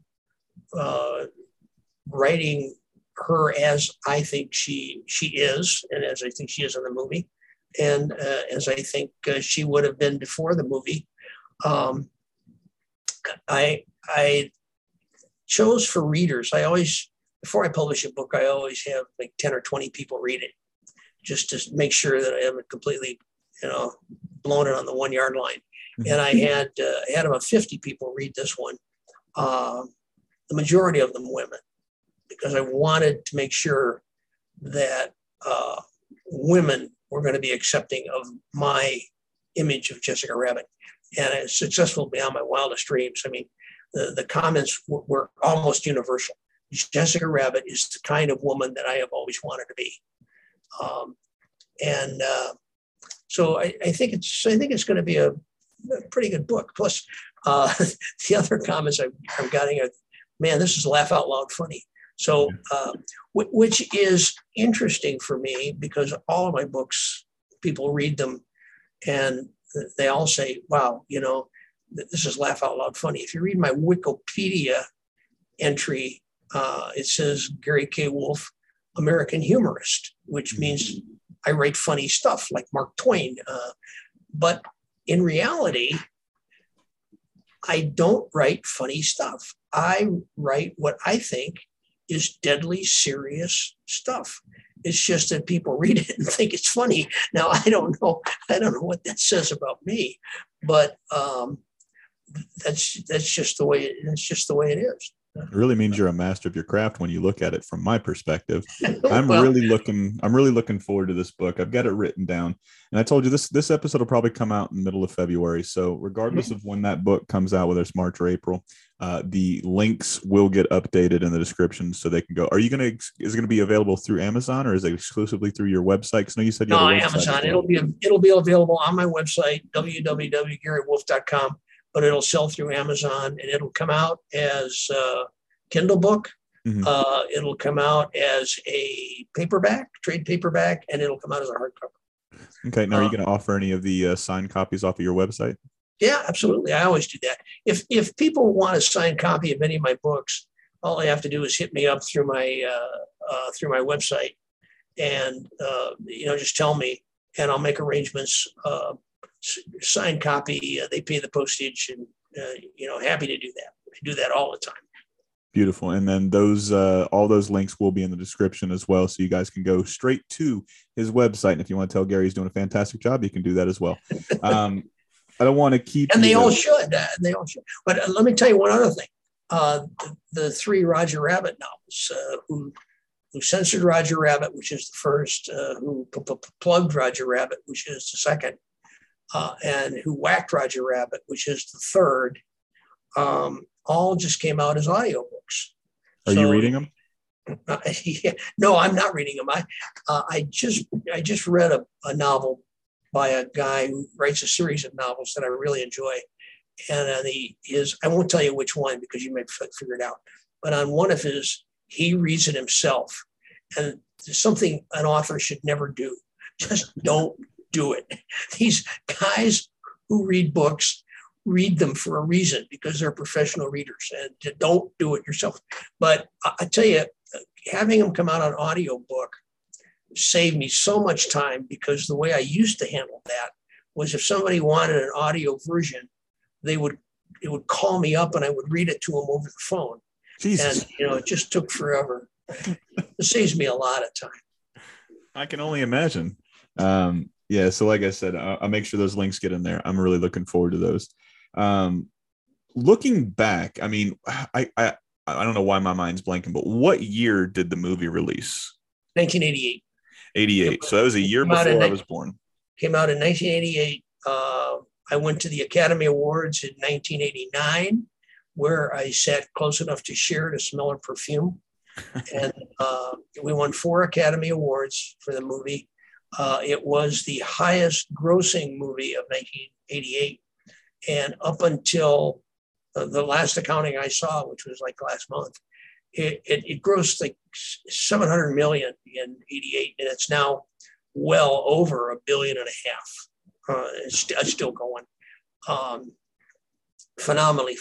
writing her as I think she is, and as I think she is in the movie, and as I think she would have been before the movie. I chose for readers. I always, before I publish a book, I always have like 10 or 20 people read it, just to make sure that I haven't completely, blown it on the 1-yard line. And I had had about 50 people read this one. The majority of them women, because I wanted to make sure that women were going to be accepting of my image of Jessica Rabbit. And it's successful beyond my wildest dreams. I mean, the comments were almost universal. Jessica Rabbit is the kind of woman that I have always wanted to be. So I think it's going to be a pretty good book. Plus, the other comments I'm getting are, man, this is laugh out loud funny. So, which is interesting for me, because all of my books, people read them and they all say, wow, this is laugh out loud funny. If you read my Wikipedia entry It says Gary K. Wolf, American humorist, which means I write funny stuff like Mark Twain. But in reality, I don't write funny stuff. I write what I think is deadly serious stuff. It's just that people read it and think it's funny. Now, I don't know. I don't know what that says about me, but that's just the way. That's just the way it is. It really means you're a master of your craft when you look at it from my perspective. I'm really looking forward to this book. I've got it written down, and I told you this episode will probably come out in the middle of February. So regardless of when that book comes out, whether it's March or April, the links will get updated in the description so they can go. Are you going to, is it going to be available through Amazon, or is it exclusively through your website? Because no, you said you have a website. Amazon. It'll be available on my website, www.garywolf.com. But it'll sell through Amazon, and it'll come out as a Kindle book. Mm-hmm. It'll come out as a paperback, trade paperback, and it'll come out as a hardcover. Okay. Now, are you going to offer any of the signed copies off of your website? Yeah, absolutely. I always do that. If people want a signed copy of any of my books, all they have to do is hit me up through my website, and just tell me, and I'll make arrangements. Signed copy, they pay the postage, and happy to do that. I do that all the time. Beautiful. And then those all those links will be in the description as well, so you guys can go straight to his website. And if you want to tell Gary he's doing a fantastic job, you can do that as well. I don't want to keep and they all should. But let me tell you one other thing. The three Roger Rabbit novels, Who Censored Roger Rabbit, which is the first, Who Plugged Roger Rabbit, which is the second, and Who Whacked Roger Rabbit, which is the third, all just came out as audiobooks. Are you reading them? No, I'm not reading them. I just read a novel by a guy who writes a series of novels that I really enjoy, and I won't tell you which one because you might figure it out. But on one of his, he reads it himself, and there's something an author should never do. Just don't. Do it. These guys who read books read them for a reason, because they're professional readers, and don't do it yourself. But I tell you, having them come out on audiobook saved me so much time, because the way I used to handle that was if somebody wanted an audio version, it would call me up and I would read it to them over the phone. Jesus. And it just took forever. It saves me a lot of time. I can only imagine. Yeah. So like I said, I'll make sure those links get in there. I'm really looking forward to those. Looking back, I mean, I don't know why my mind's blanking, but what year did the movie release? 1988. 88. So that was a year before I was born. Came out in 1988. I went to the Academy Awards in 1989, where I sat close enough to Cher to smell her perfume. And we won 4 Academy Awards for the movie. It was the highest grossing movie of 1988. And up until the last accounting I saw, which was like last month, it grossed like $700 million in 88. And it's now well over $1.5 billion. It's still going. Phenomenally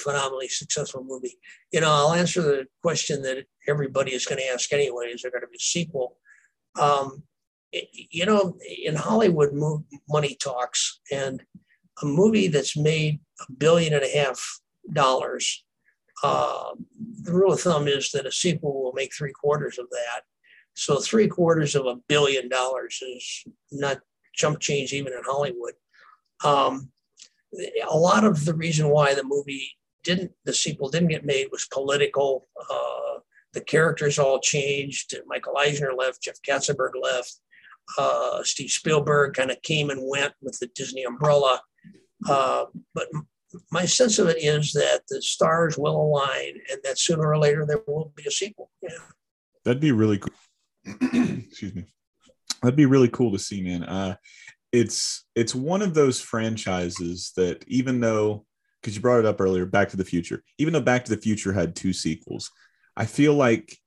successful movie. I'll answer the question that everybody is going to ask anyway, is there going to be a sequel? In Hollywood, money talks, and a movie that's made $1.5 billion, the rule of thumb is that a sequel will make $0.75 of that. So $0.75 of $1 billion is not chump change even in Hollywood. A lot of the reason why the sequel didn't get made was political. The characters all changed. Michael Eisner left, Jeff Katzenberg left. Steve Spielberg kind of came and went with the Disney umbrella. But my sense of it is that the stars will align, and that sooner or later there will be a sequel. Yeah. That'd be really cool. Excuse me. That'd be really cool to see, man. It's one of those franchises that, even though, because you brought it up earlier, Back to the Future, even though Back to the Future had 2 sequels, I feel like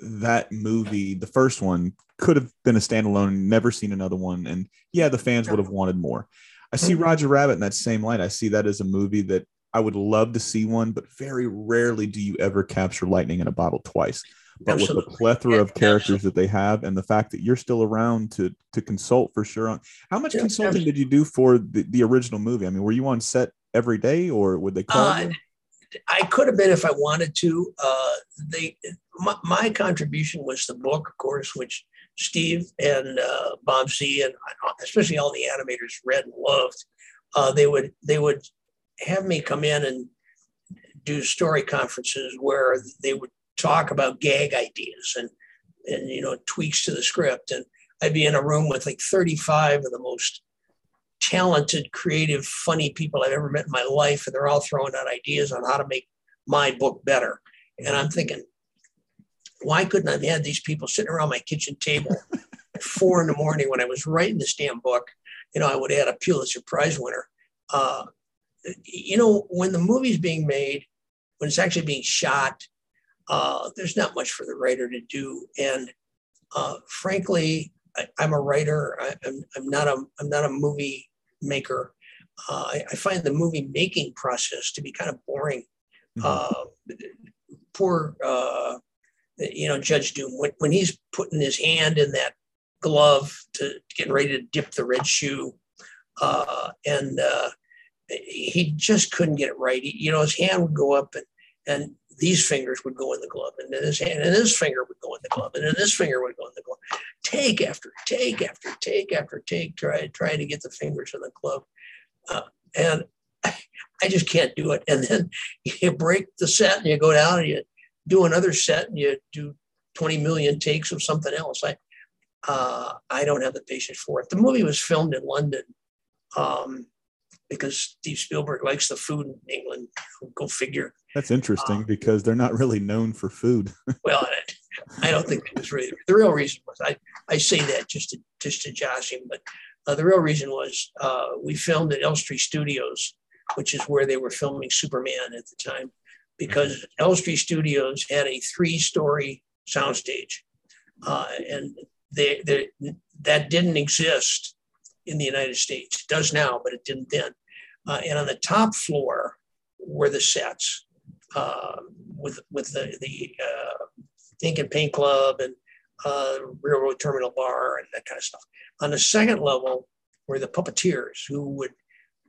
that movie, the first one, could have been a standalone, never seen another one. And yeah, the fans would have wanted more. I see Roger Rabbit in that same light. I see that as a movie that I I would love to see one, but very rarely do you ever capture lightning in a bottle twice. But absolutely, with the plethora of characters that they have, and the fact that you're still around to consult for sure on how much consulting did you do for the original movie? I mean, were you on set every day, or would they call you? I could have been if I wanted to. My contribution was the book, of course, which Steve and Bob Z and especially all the animators read and loved. They would have me come in and do story conferences where they would talk about gag ideas and you know, tweaks to the script. And I'd be in a room with like 35 of the most talented, creative, funny people I've ever met in my life, and they're all throwing out ideas on how to make my book better. And I'm thinking, why couldn't I have had these people sitting around my kitchen table at 4 a.m. when I was writing this damn book? You know, I would have had a Pulitzer Prize winner. You know, when the movie's being made, when it's actually being shot, there's not much for the writer to do. And frankly, I'm a writer. I'm not a movie maker. I find the movie making process to be kind of boring. Poor you know, Judge Doom, when he's putting his hand in that glove to get ready to dip the red shoe, and he just couldn't get it right. You know, his hand would go up and these fingers would go in the glove, and then his hand and his finger would go in the glove, and then his finger would go in the glove. Take after take after take after take, trying to get the fingers in the glove. And I just can't do it. And then you break the set and you go down and you do another set and you do 20 million takes of something else. I don't have the patience for it. The movie was filmed in London because Steve Spielberg likes the food in England. Go figure. That's interesting because they're not really known for food. Well, I don't think it was really the real reason was I say that just to josh him, but the real reason was we filmed at Elstree Studios, which is where they were filming Superman at the time, because Elstree Studios had a 3-story soundstage, and that didn't exist in the United States. It does now, but it didn't then. And on the top floor were the sets with the Ink and Paint Club and Railroad Terminal Bar and that kind of stuff. On the second level were the puppeteers who would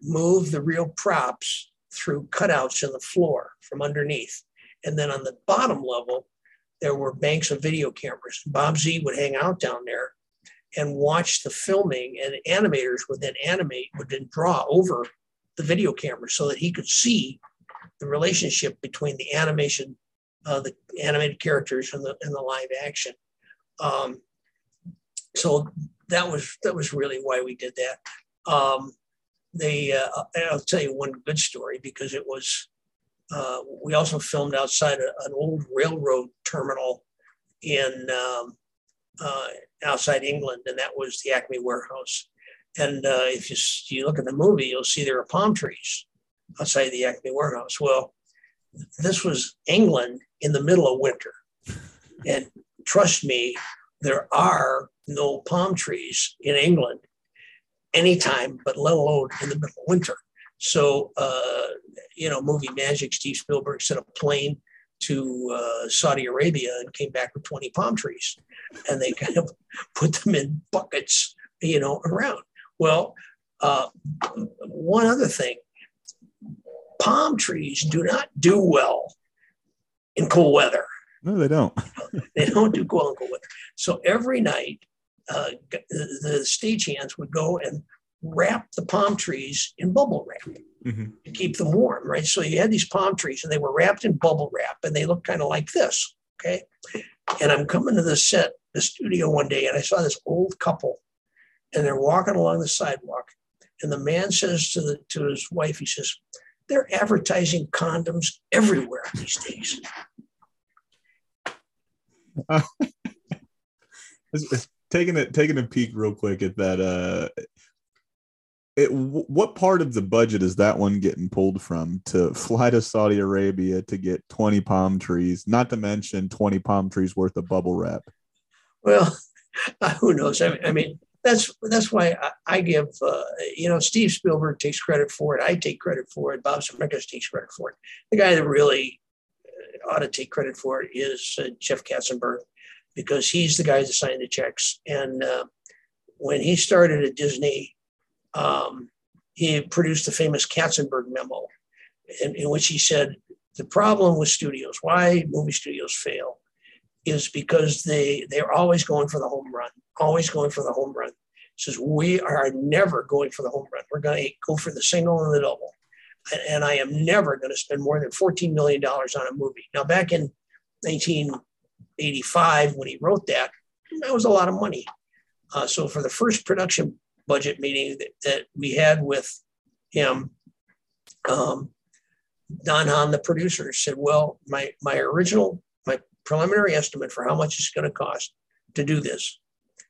move the real props through cutouts in the floor from underneath. And then on the bottom level, there were banks of video cameras. Bob Z would hang out down there and watch the filming, and animators would then draw over the video camera so that he could see the relationship between the animation, the animated characters and the live action. So that was really why we did that. I'll tell you one good story, because it was, we also filmed outside an old railroad terminal in outside England, and that was the Acme Warehouse. And if you look at the movie, you'll see there are palm trees outside the Acme Warehouse. Well, this was England in the middle of winter. And trust me, there are no palm trees in England anytime, but let alone in the middle of winter. So, you know, movie magic, Steve Spielberg sent a plane to Saudi Arabia and came back with 20 palm trees, and they kind of put them in buckets, you know, around. Well, one other thing, palm trees do not do well in cool weather. No, they don't. They don't do well in cool weather. So every night, the stagehands would go and wrap the palm trees in bubble wrap to keep them warm, right? So you had these palm trees and they were wrapped in bubble wrap, and they looked kind of like this, okay? And I'm coming to the set, the studio one day, and I saw this old couple, and they're walking along the sidewalk, and the man says to his wife, he says, "They're advertising condoms everywhere these days." Taking a peek real quick at that. What part of the budget is that one getting pulled from to fly to Saudi Arabia to get 20 palm trees, not to mention 20 palm trees worth of bubble wrap? Well, who knows? I mean, that's why I give, Steve Spielberg takes credit for it. I take credit for it. Bob Zemeckis takes credit for it. The guy that really ought to take credit for it is Jeff Katzenberg, because he's the guy that signed the checks. And when he started at Disney, he produced the famous Katzenberg memo, in which he said, the problem with studios, why movie studios fail, is because they're always going for the home run, always going for the home run. He says, we are never going for the home run. We're going to go for the single and the double. And I am never going to spend more than $14 million on a movie. Now, back in 1985, when he wrote that, that was a lot of money. So for the first production budget meeting that we had with him, Don Hahn, the producer, said, well, my preliminary estimate for how much it's going to cost to do this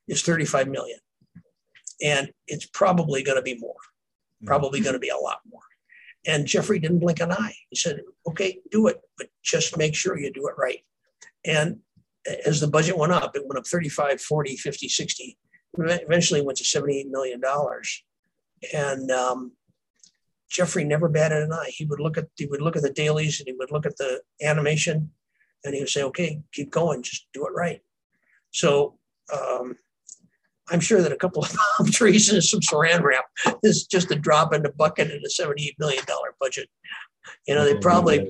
is $35 million. And it's probably going to be more, probably going to be a lot more. And Jeffrey didn't blink an eye. He said, okay, do it, but just make sure you do it right. And as the budget went up, it went up 35, 40, 50, 60, eventually went to $78 million. And Jeffrey never batted an eye. He would look at the dailies, and he would look at the animation, and he would say, okay, keep going, just do it right. So I'm sure that a couple of palm trees and some saran wrap is just a drop in the bucket in a $78 million budget. You know, they probably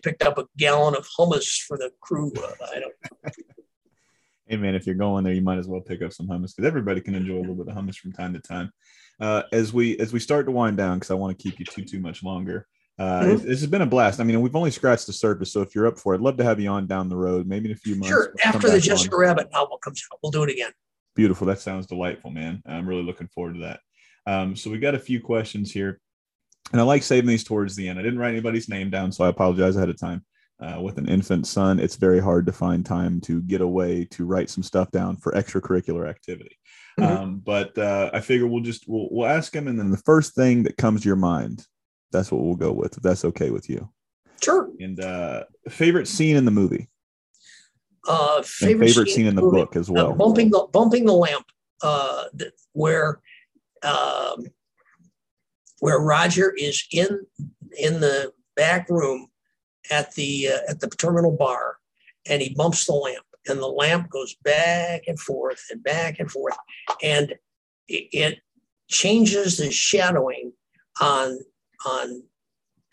picked up a gallon of hummus for the crew. I don't know. Hey man, if you're going there, you might as well pick up some hummus, because everybody can enjoy a little bit of hummus from time to time. As we start to wind down, because I want to keep you too much longer. This has been a blast. I mean, we've only scratched the surface. So if you're up for it, I'd love to have you on down the road, maybe in a few months. Sure. After the Jessica Rabbit novel comes out, we'll do it again. Beautiful. That sounds delightful, man. I'm really looking forward to that. So we got a few questions here, and I like saving these towards the end. I didn't write anybody's name down, so I apologize ahead of time. With an infant son, it's very hard to find time to get away to write some stuff down for extracurricular activity. But I figure we'll ask him, and then the first thing that comes to your mind, that's what we'll go with, if that's okay with you. Sure. And favorite scene in the movie? Favorite scene in the book as well. Bumping the lamp, where Roger is in the back room at the terminal bar, and he bumps the lamp, and the lamp goes back and forth and back and forth, and it changes the shadowing on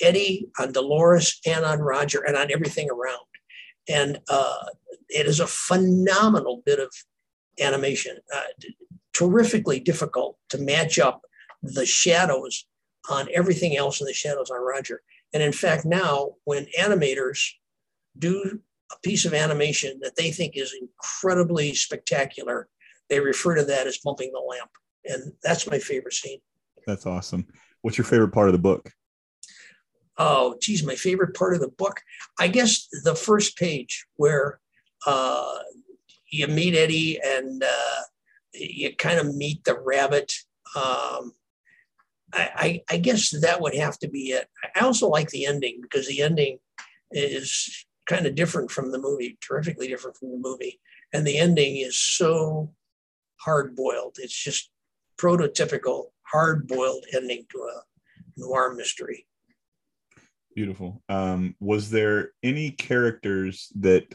Eddie, on Dolores, and on Roger, and on everything around. And it is a phenomenal bit of animation, terrifically difficult to match up the shadows on everything else and the shadows on Roger. And in fact, now when animators do a piece of animation that they think is incredibly spectacular, they refer to that as bumping the lamp. And that's my favorite scene. That's awesome. What's your favorite part of the book? Oh, geez, my favorite part of the book, I guess the first page where you meet Eddie, and you kind of meet the rabbit. I guess that would have to be it. I also like the ending, because the ending is kind of different from the movie, terrifically different from the movie. And the ending is so hard-boiled. It's just prototypical hard-boiled ending to a noir mystery. Beautiful. Was there any characters that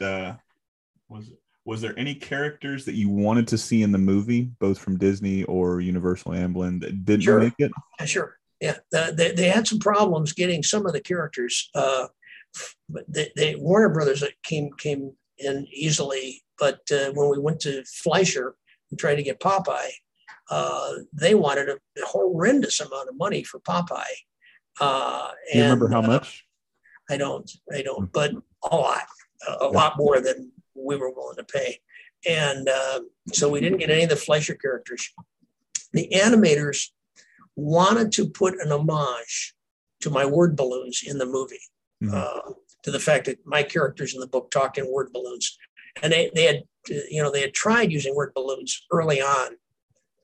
you wanted to see in the movie, both from Disney or Universal Amblin, that didn't make it? Sure. Yeah. They had some problems getting some of the characters. But Warner Brothers came in easily. But when we went to Fleischer and tried to get Popeye, they wanted a horrendous amount of money for Popeye. Do you remember how much? I don't, but a lot more than we were willing to pay. And so we didn't get any of the Fleischer characters. The animators wanted to put an homage to my word balloons in the movie, to the fact that my characters in the book talk in word balloons. And they had tried using word balloons early on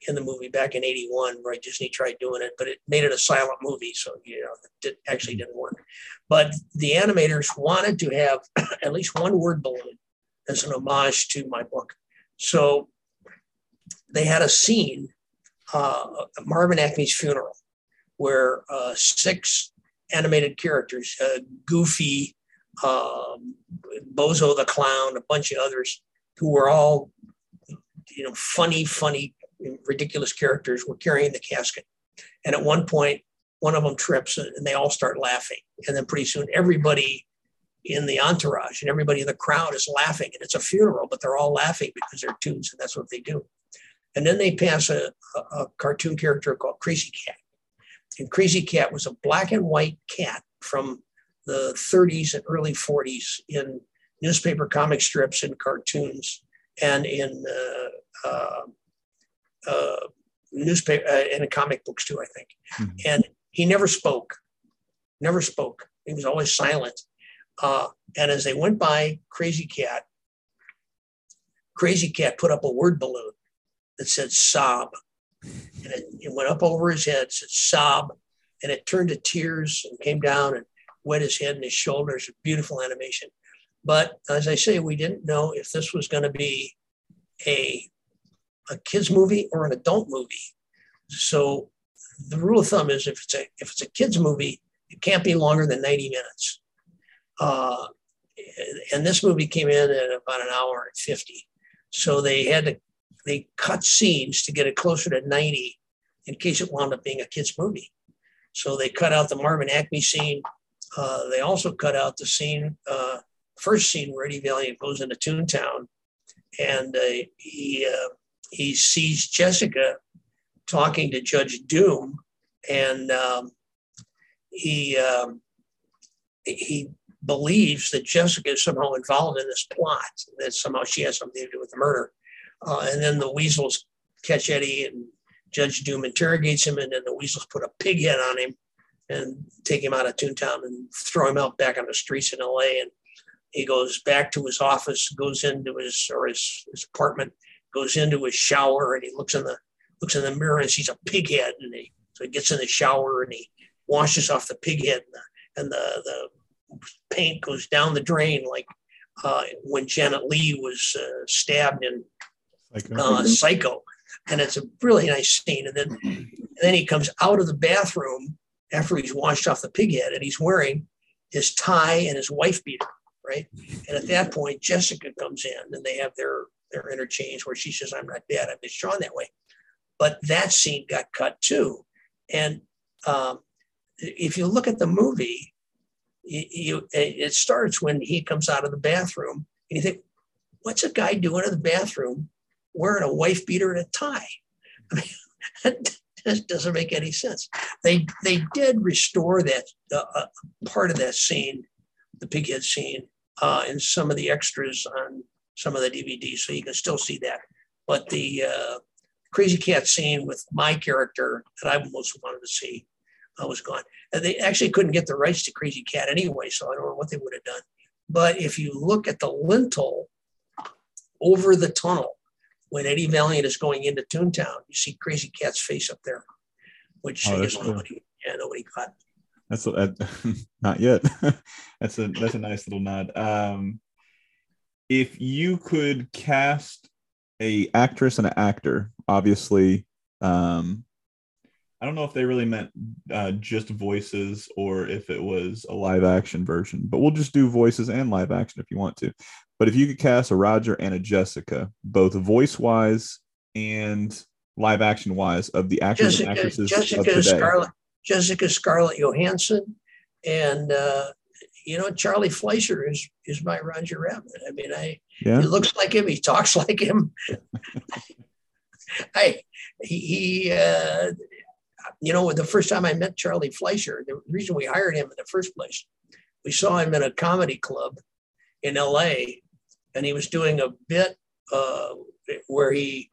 in the movie back in 81, Roy Disney tried doing it, but it made it a silent movie. So, it actually didn't work. But the animators wanted to have at least one word balloon as an homage to my book. So they had a scene at Marvin Acme's funeral where six animated characters, Goofy, Bozo the Clown, a bunch of others who were all, you know, funny, ridiculous characters, were carrying the casket. And at one point, one of them trips and they all start laughing. And then pretty soon everybody in the entourage and everybody in the crowd is laughing, and it's a funeral, but they're all laughing because they're tunes and that's what they do. And then they pass a cartoon character called Crazy Cat. And Crazy Cat was a black and white cat from the 30s and early 40s in newspaper comic strips and cartoons and in newspaper and in comic books too, I think. Mm-hmm. And he never spoke. He was always silent. And as they went by Crazy Cat put up a word balloon that said sob. And it went up over his head, said sob, and it turned to tears and came down and wet his head and his shoulders. Beautiful animation. But as I say, we didn't know if this was going to be a kid's movie or an adult movie. So the rule of thumb is if it's a kid's movie, it can't be longer than 90 minutes. And this movie came in at about an hour and 50. So they cut scenes to get it closer to 90 in case it wound up being a kid's movie. So they cut out the Marvin Acme scene. They also cut out the scene, first scene where Eddie Valiant goes into Toontown and he sees Jessica talking to Judge Doom, and he believes that Jessica is somehow involved in this plot, that somehow she has something to do with the murder. And then the weasels catch Eddie and Judge Doom interrogates him, and then the weasels put a pig head on him and take him out of Toontown and throw him out back on the streets in LA. And he goes back to his office, goes into his apartment, goes into his shower, and he looks in the mirror and sees a pig head. And so he gets in the shower and he washes off the pig head, and the paint goes down the drain, like when Janet Leigh was stabbed in Psycho. And it's a really nice scene. And then he comes out of the bathroom after he's washed off the pig head, and he's wearing his tie and his wife beater, right? And at that point, Jessica comes in and they have their interchange where she says, "I'm not dead, I've been drawn that way." But that scene got cut too. And if you look at the movie, it starts when he comes out of the bathroom and you think, what's a guy doing in the bathroom wearing a wife beater and a tie? I mean, that doesn't make any sense. They did restore that part of that scene, the pighead scene, in some of the extras on some of the DVDs, so you can still see that. But the Crazy Cat scene with my character that I most wanted to see was gone. And they actually couldn't get the rights to Crazy Cat anyway, so I don't know what they would have done. But if you look at the lintel over the tunnel, when Eddie Valiant is going into Toontown, you see Crazy Cat's face up there, which nobody caught. That's not yet. that's a nice little nod. If you could cast an actress and an actor, obviously, I don't know if they really meant just voices or if it was a live action version, but we'll just do voices and live action if you want to. But if you could cast a Roger and a Jessica, both voice-wise and live-action-wise, of the actors and actresses of today. Jessica Scarlett Johansson, and Charlie Fleischer is my Roger Rabbit. I mean, he looks like him, he talks like him. The first time I met Charlie Fleischer, the reason we hired him in the first place, we saw him in a comedy club in LA. And he was doing a bit where he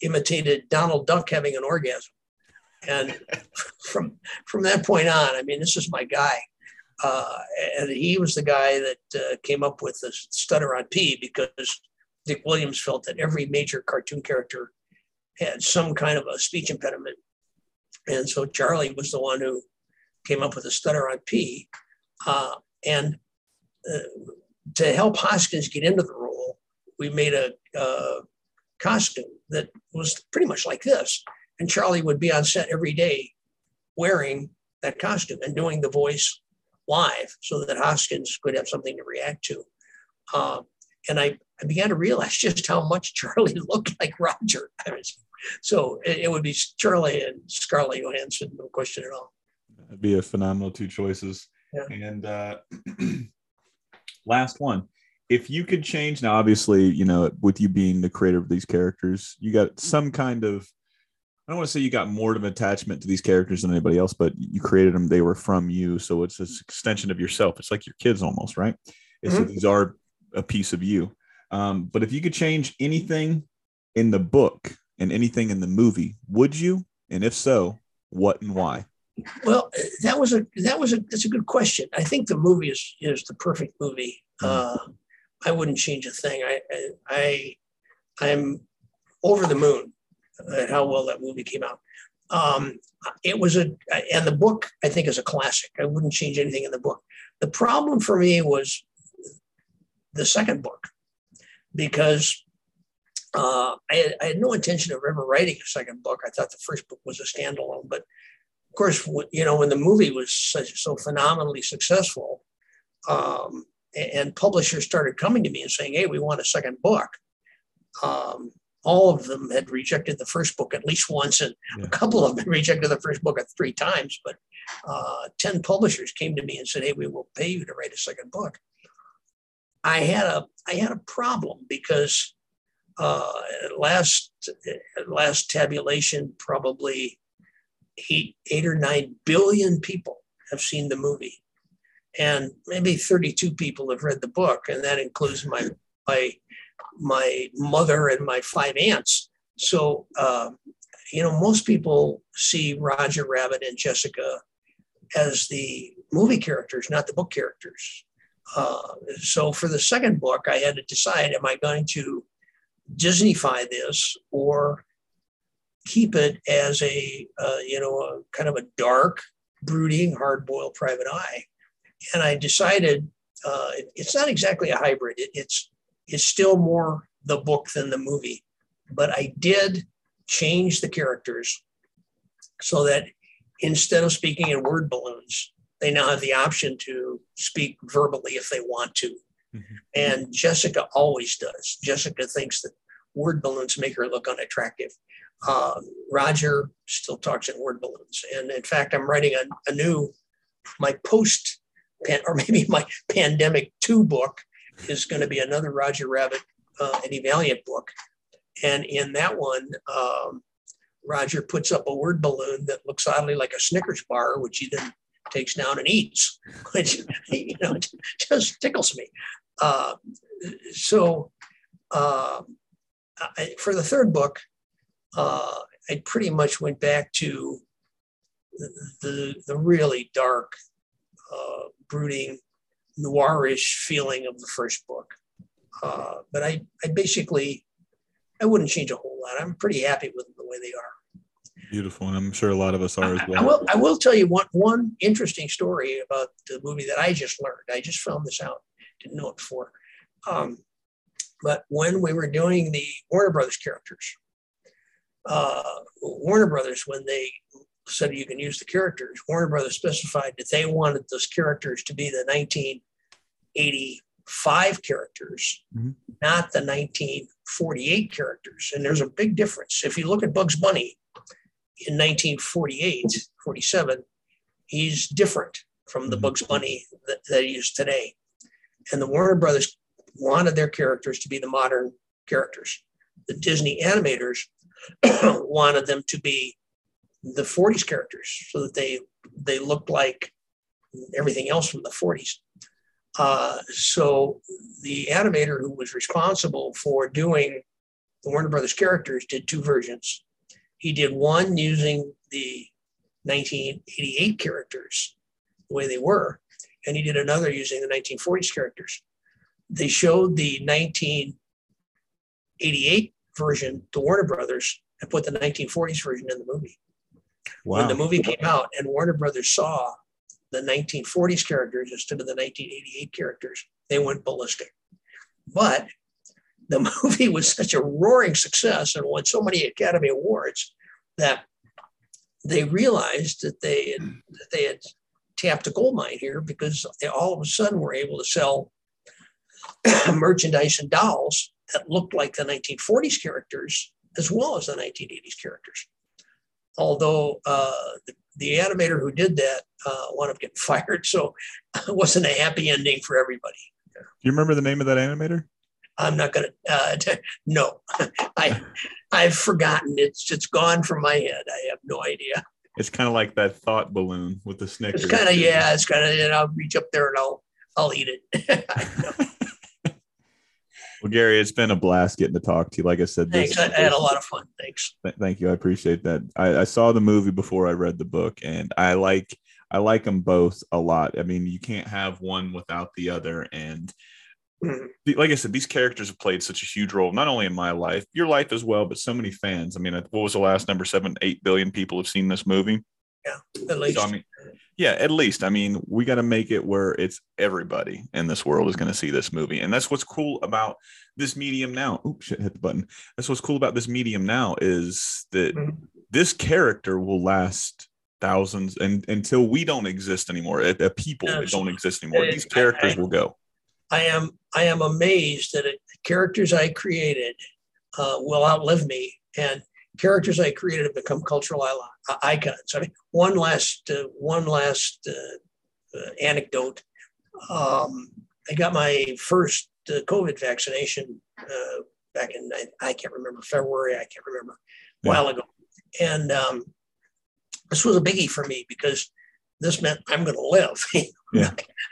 imitated Donald Duck having an orgasm. And from that point on, I mean, this is my guy. And he was the guy that came up with the stutter on P, because Dick Williams felt that every major cartoon character had some kind of a speech impediment. And so Charlie was the one who came up with the stutter on P. To help Hoskins get into the role, we made a costume that was pretty much like this. And Charlie would be on set every day wearing that costume and doing the voice live so that Hoskins could have something to react to. And I began to realize just how much Charlie looked like Roger. So it would be Charlie and Scarlett Johansson, no question at all. That'd be a phenomenal two choices. Yeah. And last one. If you could change, now obviously, you know, with you being the creator of these characters, you got some kind of, I don't want to say you got more of an attachment to these characters than anybody else, but you created them. They were from you. So it's this extension of yourself. It's like your kids almost, right? Mm-hmm. So these are a piece of you. But if you could change anything in the book and anything in the movie, would you? And if so, what and why? Well, that's a good question. I think the movie is the perfect movie. I wouldn't change a thing. I'm over the moon at how well that movie came out. And the book I think is a classic. I wouldn't change anything in the book. The problem for me was the second book, because I had no intention of ever writing a second book. I thought the first book was a standalone, but of course, you know, when the movie was so phenomenally successful, and publishers started coming to me and saying, hey, we want a second book. All of them had rejected the first book at least once, and a couple of them rejected the first book 3 times, but 10 publishers came to me and said, hey, we will pay you to write a second book. I had a problem because last tabulation, probably 8 or 9 billion people have seen the movie. And maybe 32 people have read the book, and that includes my mother and my 5 aunts. So, you know, most people see Roger Rabbit and Jessica as the movie characters, not the book characters. So for the second book, I had to decide, am I going to Disney-fy this or keep it as a kind of a dark, brooding, hard-boiled private eye? And I decided it's not exactly a hybrid. It's still more the book than the movie, but I did change the characters so that instead of speaking in word balloons, they now have the option to speak verbally if they want to. Mm-hmm. And Jessica always does. Jessica thinks that word balloons make her look unattractive. Roger still talks in word balloons. And in fact, I'm writing my Pandemic 2 book is going to be another Roger Rabbit, Eddie Valiant book. And in that one, Roger puts up a word balloon that looks oddly like a Snickers bar, which he then takes down and eats, which, you know, just tickles me. For the third book, I pretty much went back to the really dark, brooding, noirish feeling of the first book. But I wouldn't change a whole lot. I'm pretty happy with them the way they are. Beautiful. And I'm sure a lot of us are as well. I will tell you one interesting story about the movie that I just learned. I just found this out. Didn't know it before. But when we were doing the Warner Brothers characters, Warner Brothers, when they said you can use the characters, Warner Brothers specified that they wanted those characters to be the 1985 characters, mm-hmm. not the 1948 characters. And there's a big difference. If you look at Bugs Bunny in 1947, he's different from the mm-hmm. Bugs Bunny that he is today. And the Warner Brothers wanted their characters to be the modern characters. The Disney animators wanted them to be the 40s characters so that they looked like everything else from the 40s. So the animator who was responsible for doing the Warner Brothers characters did 2 versions. He did one using the 1988 characters, the way they were, and he did another using the 1940s characters. They showed the 1988 version to Warner Brothers and put the 1940s version in the movie. Wow. When the movie came out and Warner Brothers saw the 1940s characters instead of the 1988 characters, they went ballistic. But the movie was such a roaring success and won so many Academy Awards that they realized that they had tapped a gold mine here, because they all of a sudden were able to sell merchandise and dolls that looked like the 1940s characters as well as the 1980s characters. Although the animator who did that wound up getting fired, so it wasn't a happy ending for everybody. Do you remember the name of that animator? I'm not going to. No, I've forgotten. It's gone from my head. I have no idea. It's kind of like that thought balloon with the Snickers. It's kind of, yeah. It's kind of. And I'll reach up there and I'll eat it. Well, Gary, it's been a blast getting to talk to you. Like I said, thanks. I had a lot of fun. Thanks. Thank you. I appreciate that. I saw the movie before I read the book, and I like them both a lot. I mean, you can't have one without the other. And like I said, these characters have played such a huge role, not only in my life, your life as well, but so many fans. I mean, what was the last number? 7, 8 billion people have seen this movie. Yeah, at least. So, I mean, yeah, at least. I mean, we got to make it where it's everybody in this world is going to see this movie. And that's what's cool about this medium now. Oops, shit, hit the button. That's what's cool about this medium now, is that this character will last thousands and until we don't exist anymore, a people that don't exist anymore. These characters will go. I am amazed that characters I created will outlive me, and characters I created have become cultural icons. I mean, one last anecdote. I got my first COVID vaccination back in, I can't remember, February. I can't remember, a while ago. And this was a biggie for me, because this meant I'm going to live.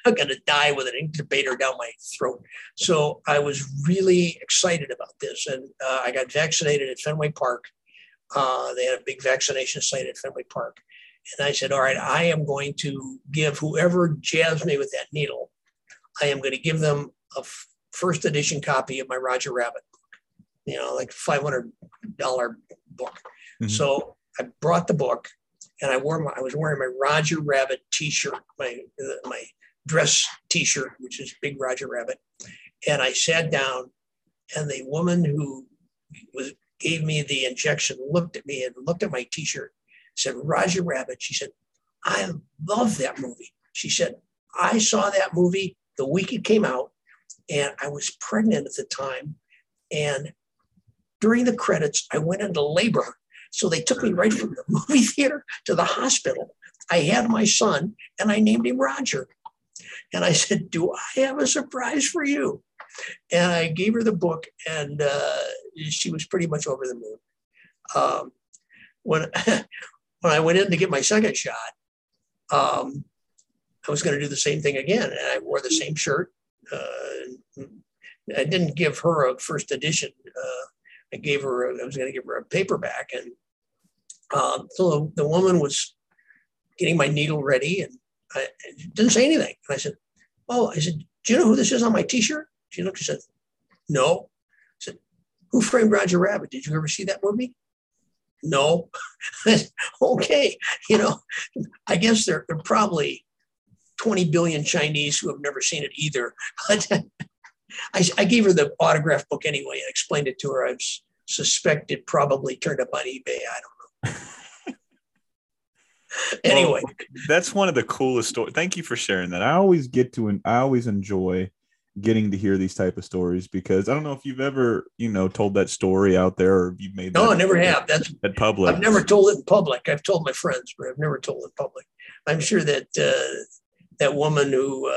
I'm going to die with an incubator down my throat. So I was really excited about this. And I got vaccinated at Fenway Park. They had a big vaccination site at Fenway Park. And I said, all right, I am going to give whoever jabs me with that needle, I am going to give them a first edition copy of my Roger Rabbit book, like $500 book. Mm-hmm. So I brought the book. And I was wearing my Roger Rabbit T-shirt, my dress T-shirt, which is big Roger Rabbit. And I sat down, and the woman who gave me the injection looked at me and looked at my T-shirt, said, "Roger Rabbit." She said, "I love that movie." She said, "I saw that movie the week it came out, and I was pregnant at the time. And during the credits, I went into labor. So they took me right from the movie theater to the hospital. I had my son, and I named him Roger." And I said, "Do I have a surprise for you?" And I gave her the book, and she was pretty much over the moon. When I went in to get my second shot, I was going to do the same thing again. And I wore the same shirt. I didn't give her a first edition. I was going to give her a paperback. And so the woman was getting my needle ready, and I didn't say anything. And I said, "Do you know who this is on my T-shirt?" She looked and said, "No." I said, "Who Framed Roger Rabbit? Did you ever see that movie?" "No." I said, "Okay. I guess there are probably 20 billion Chinese who have never seen it either." I gave her the autograph book anyway and explained it to her. I suspect it probably turned up on eBay. I don't know. Anyway, that's one of the coolest stories. Thank you for sharing that. I always enjoy getting to hear these type of stories, because I don't know if you've ever, told that story out there, or you've made that. No, I never have. That's at public. I've never told it in public. I've told my friends, but I've never told it in public. I'm sure that that woman who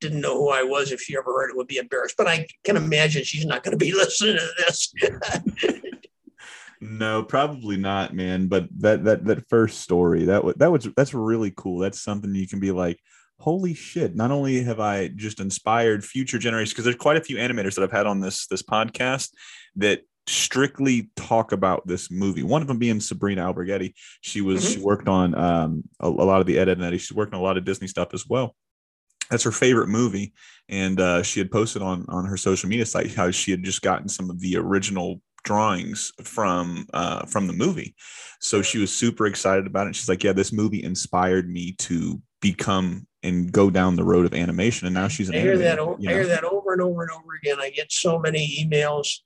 didn't know who I was, if she ever heard it, would be embarrassed. But I can imagine she's not going to be listening to this. No, probably not, man. But that first story, that's really cool. That's something you can be like, holy shit! Not only have I just inspired future generations, because there's quite a few animators that I've had on this podcast that strictly talk about this movie. One of them being Sabrina Alberghetti. She worked on a lot of the Ed, and Eddie. She's working on a lot of Disney stuff as well. That's her favorite movie, and she had posted on her social media site how she had just gotten some of the original drawings from the movie. So she was super excited about it. She's like, "Yeah, this movie inspired me to become and go down the road of animation. And now she's an I hear that over and over and over again. I get so many emails.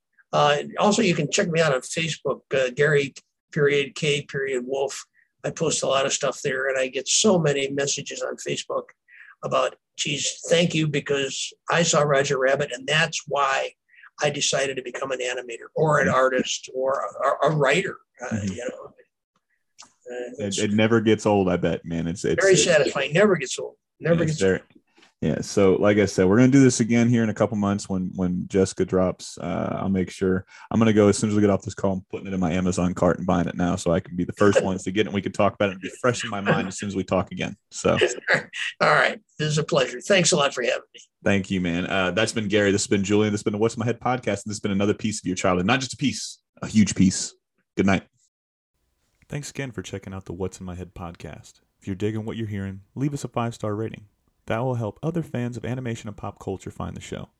Also, you can check me out on Facebook, Gary K. Wolf. I post a lot of stuff there, and I get so many messages on Facebook about, geez, thank you, because I saw Roger Rabbit, and that's why I decided to become an animator or an artist or a writer. You know, it never gets old. I bet, man. It's very satisfying. Never gets old. Never gets old. Yeah. So, like I said, we're gonna do this again here in a couple months when Jessica drops. I'll make sure I'm gonna go as soon as we get off this call. I'm putting it in my Amazon cart and buying it now, so I can be the first ones to get it. And we can talk about it and be fresh in my mind as soon as we talk again. So, all right, this is a pleasure. Thanks a lot for having me. Thank you, man. That's been Gary. This has been Julian. This has been the What's in My Head podcast, and this has been another piece of your childhood. Not just a piece, a huge piece. Good night. Thanks again for checking out the What's in My Head podcast. If you're digging what you're hearing, leave us a 5-star rating. That will help other fans of animation and pop culture find the show.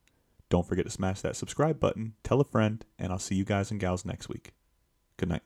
Don't forget to smash that subscribe button, tell a friend, and I'll see you guys and gals next week. Good night.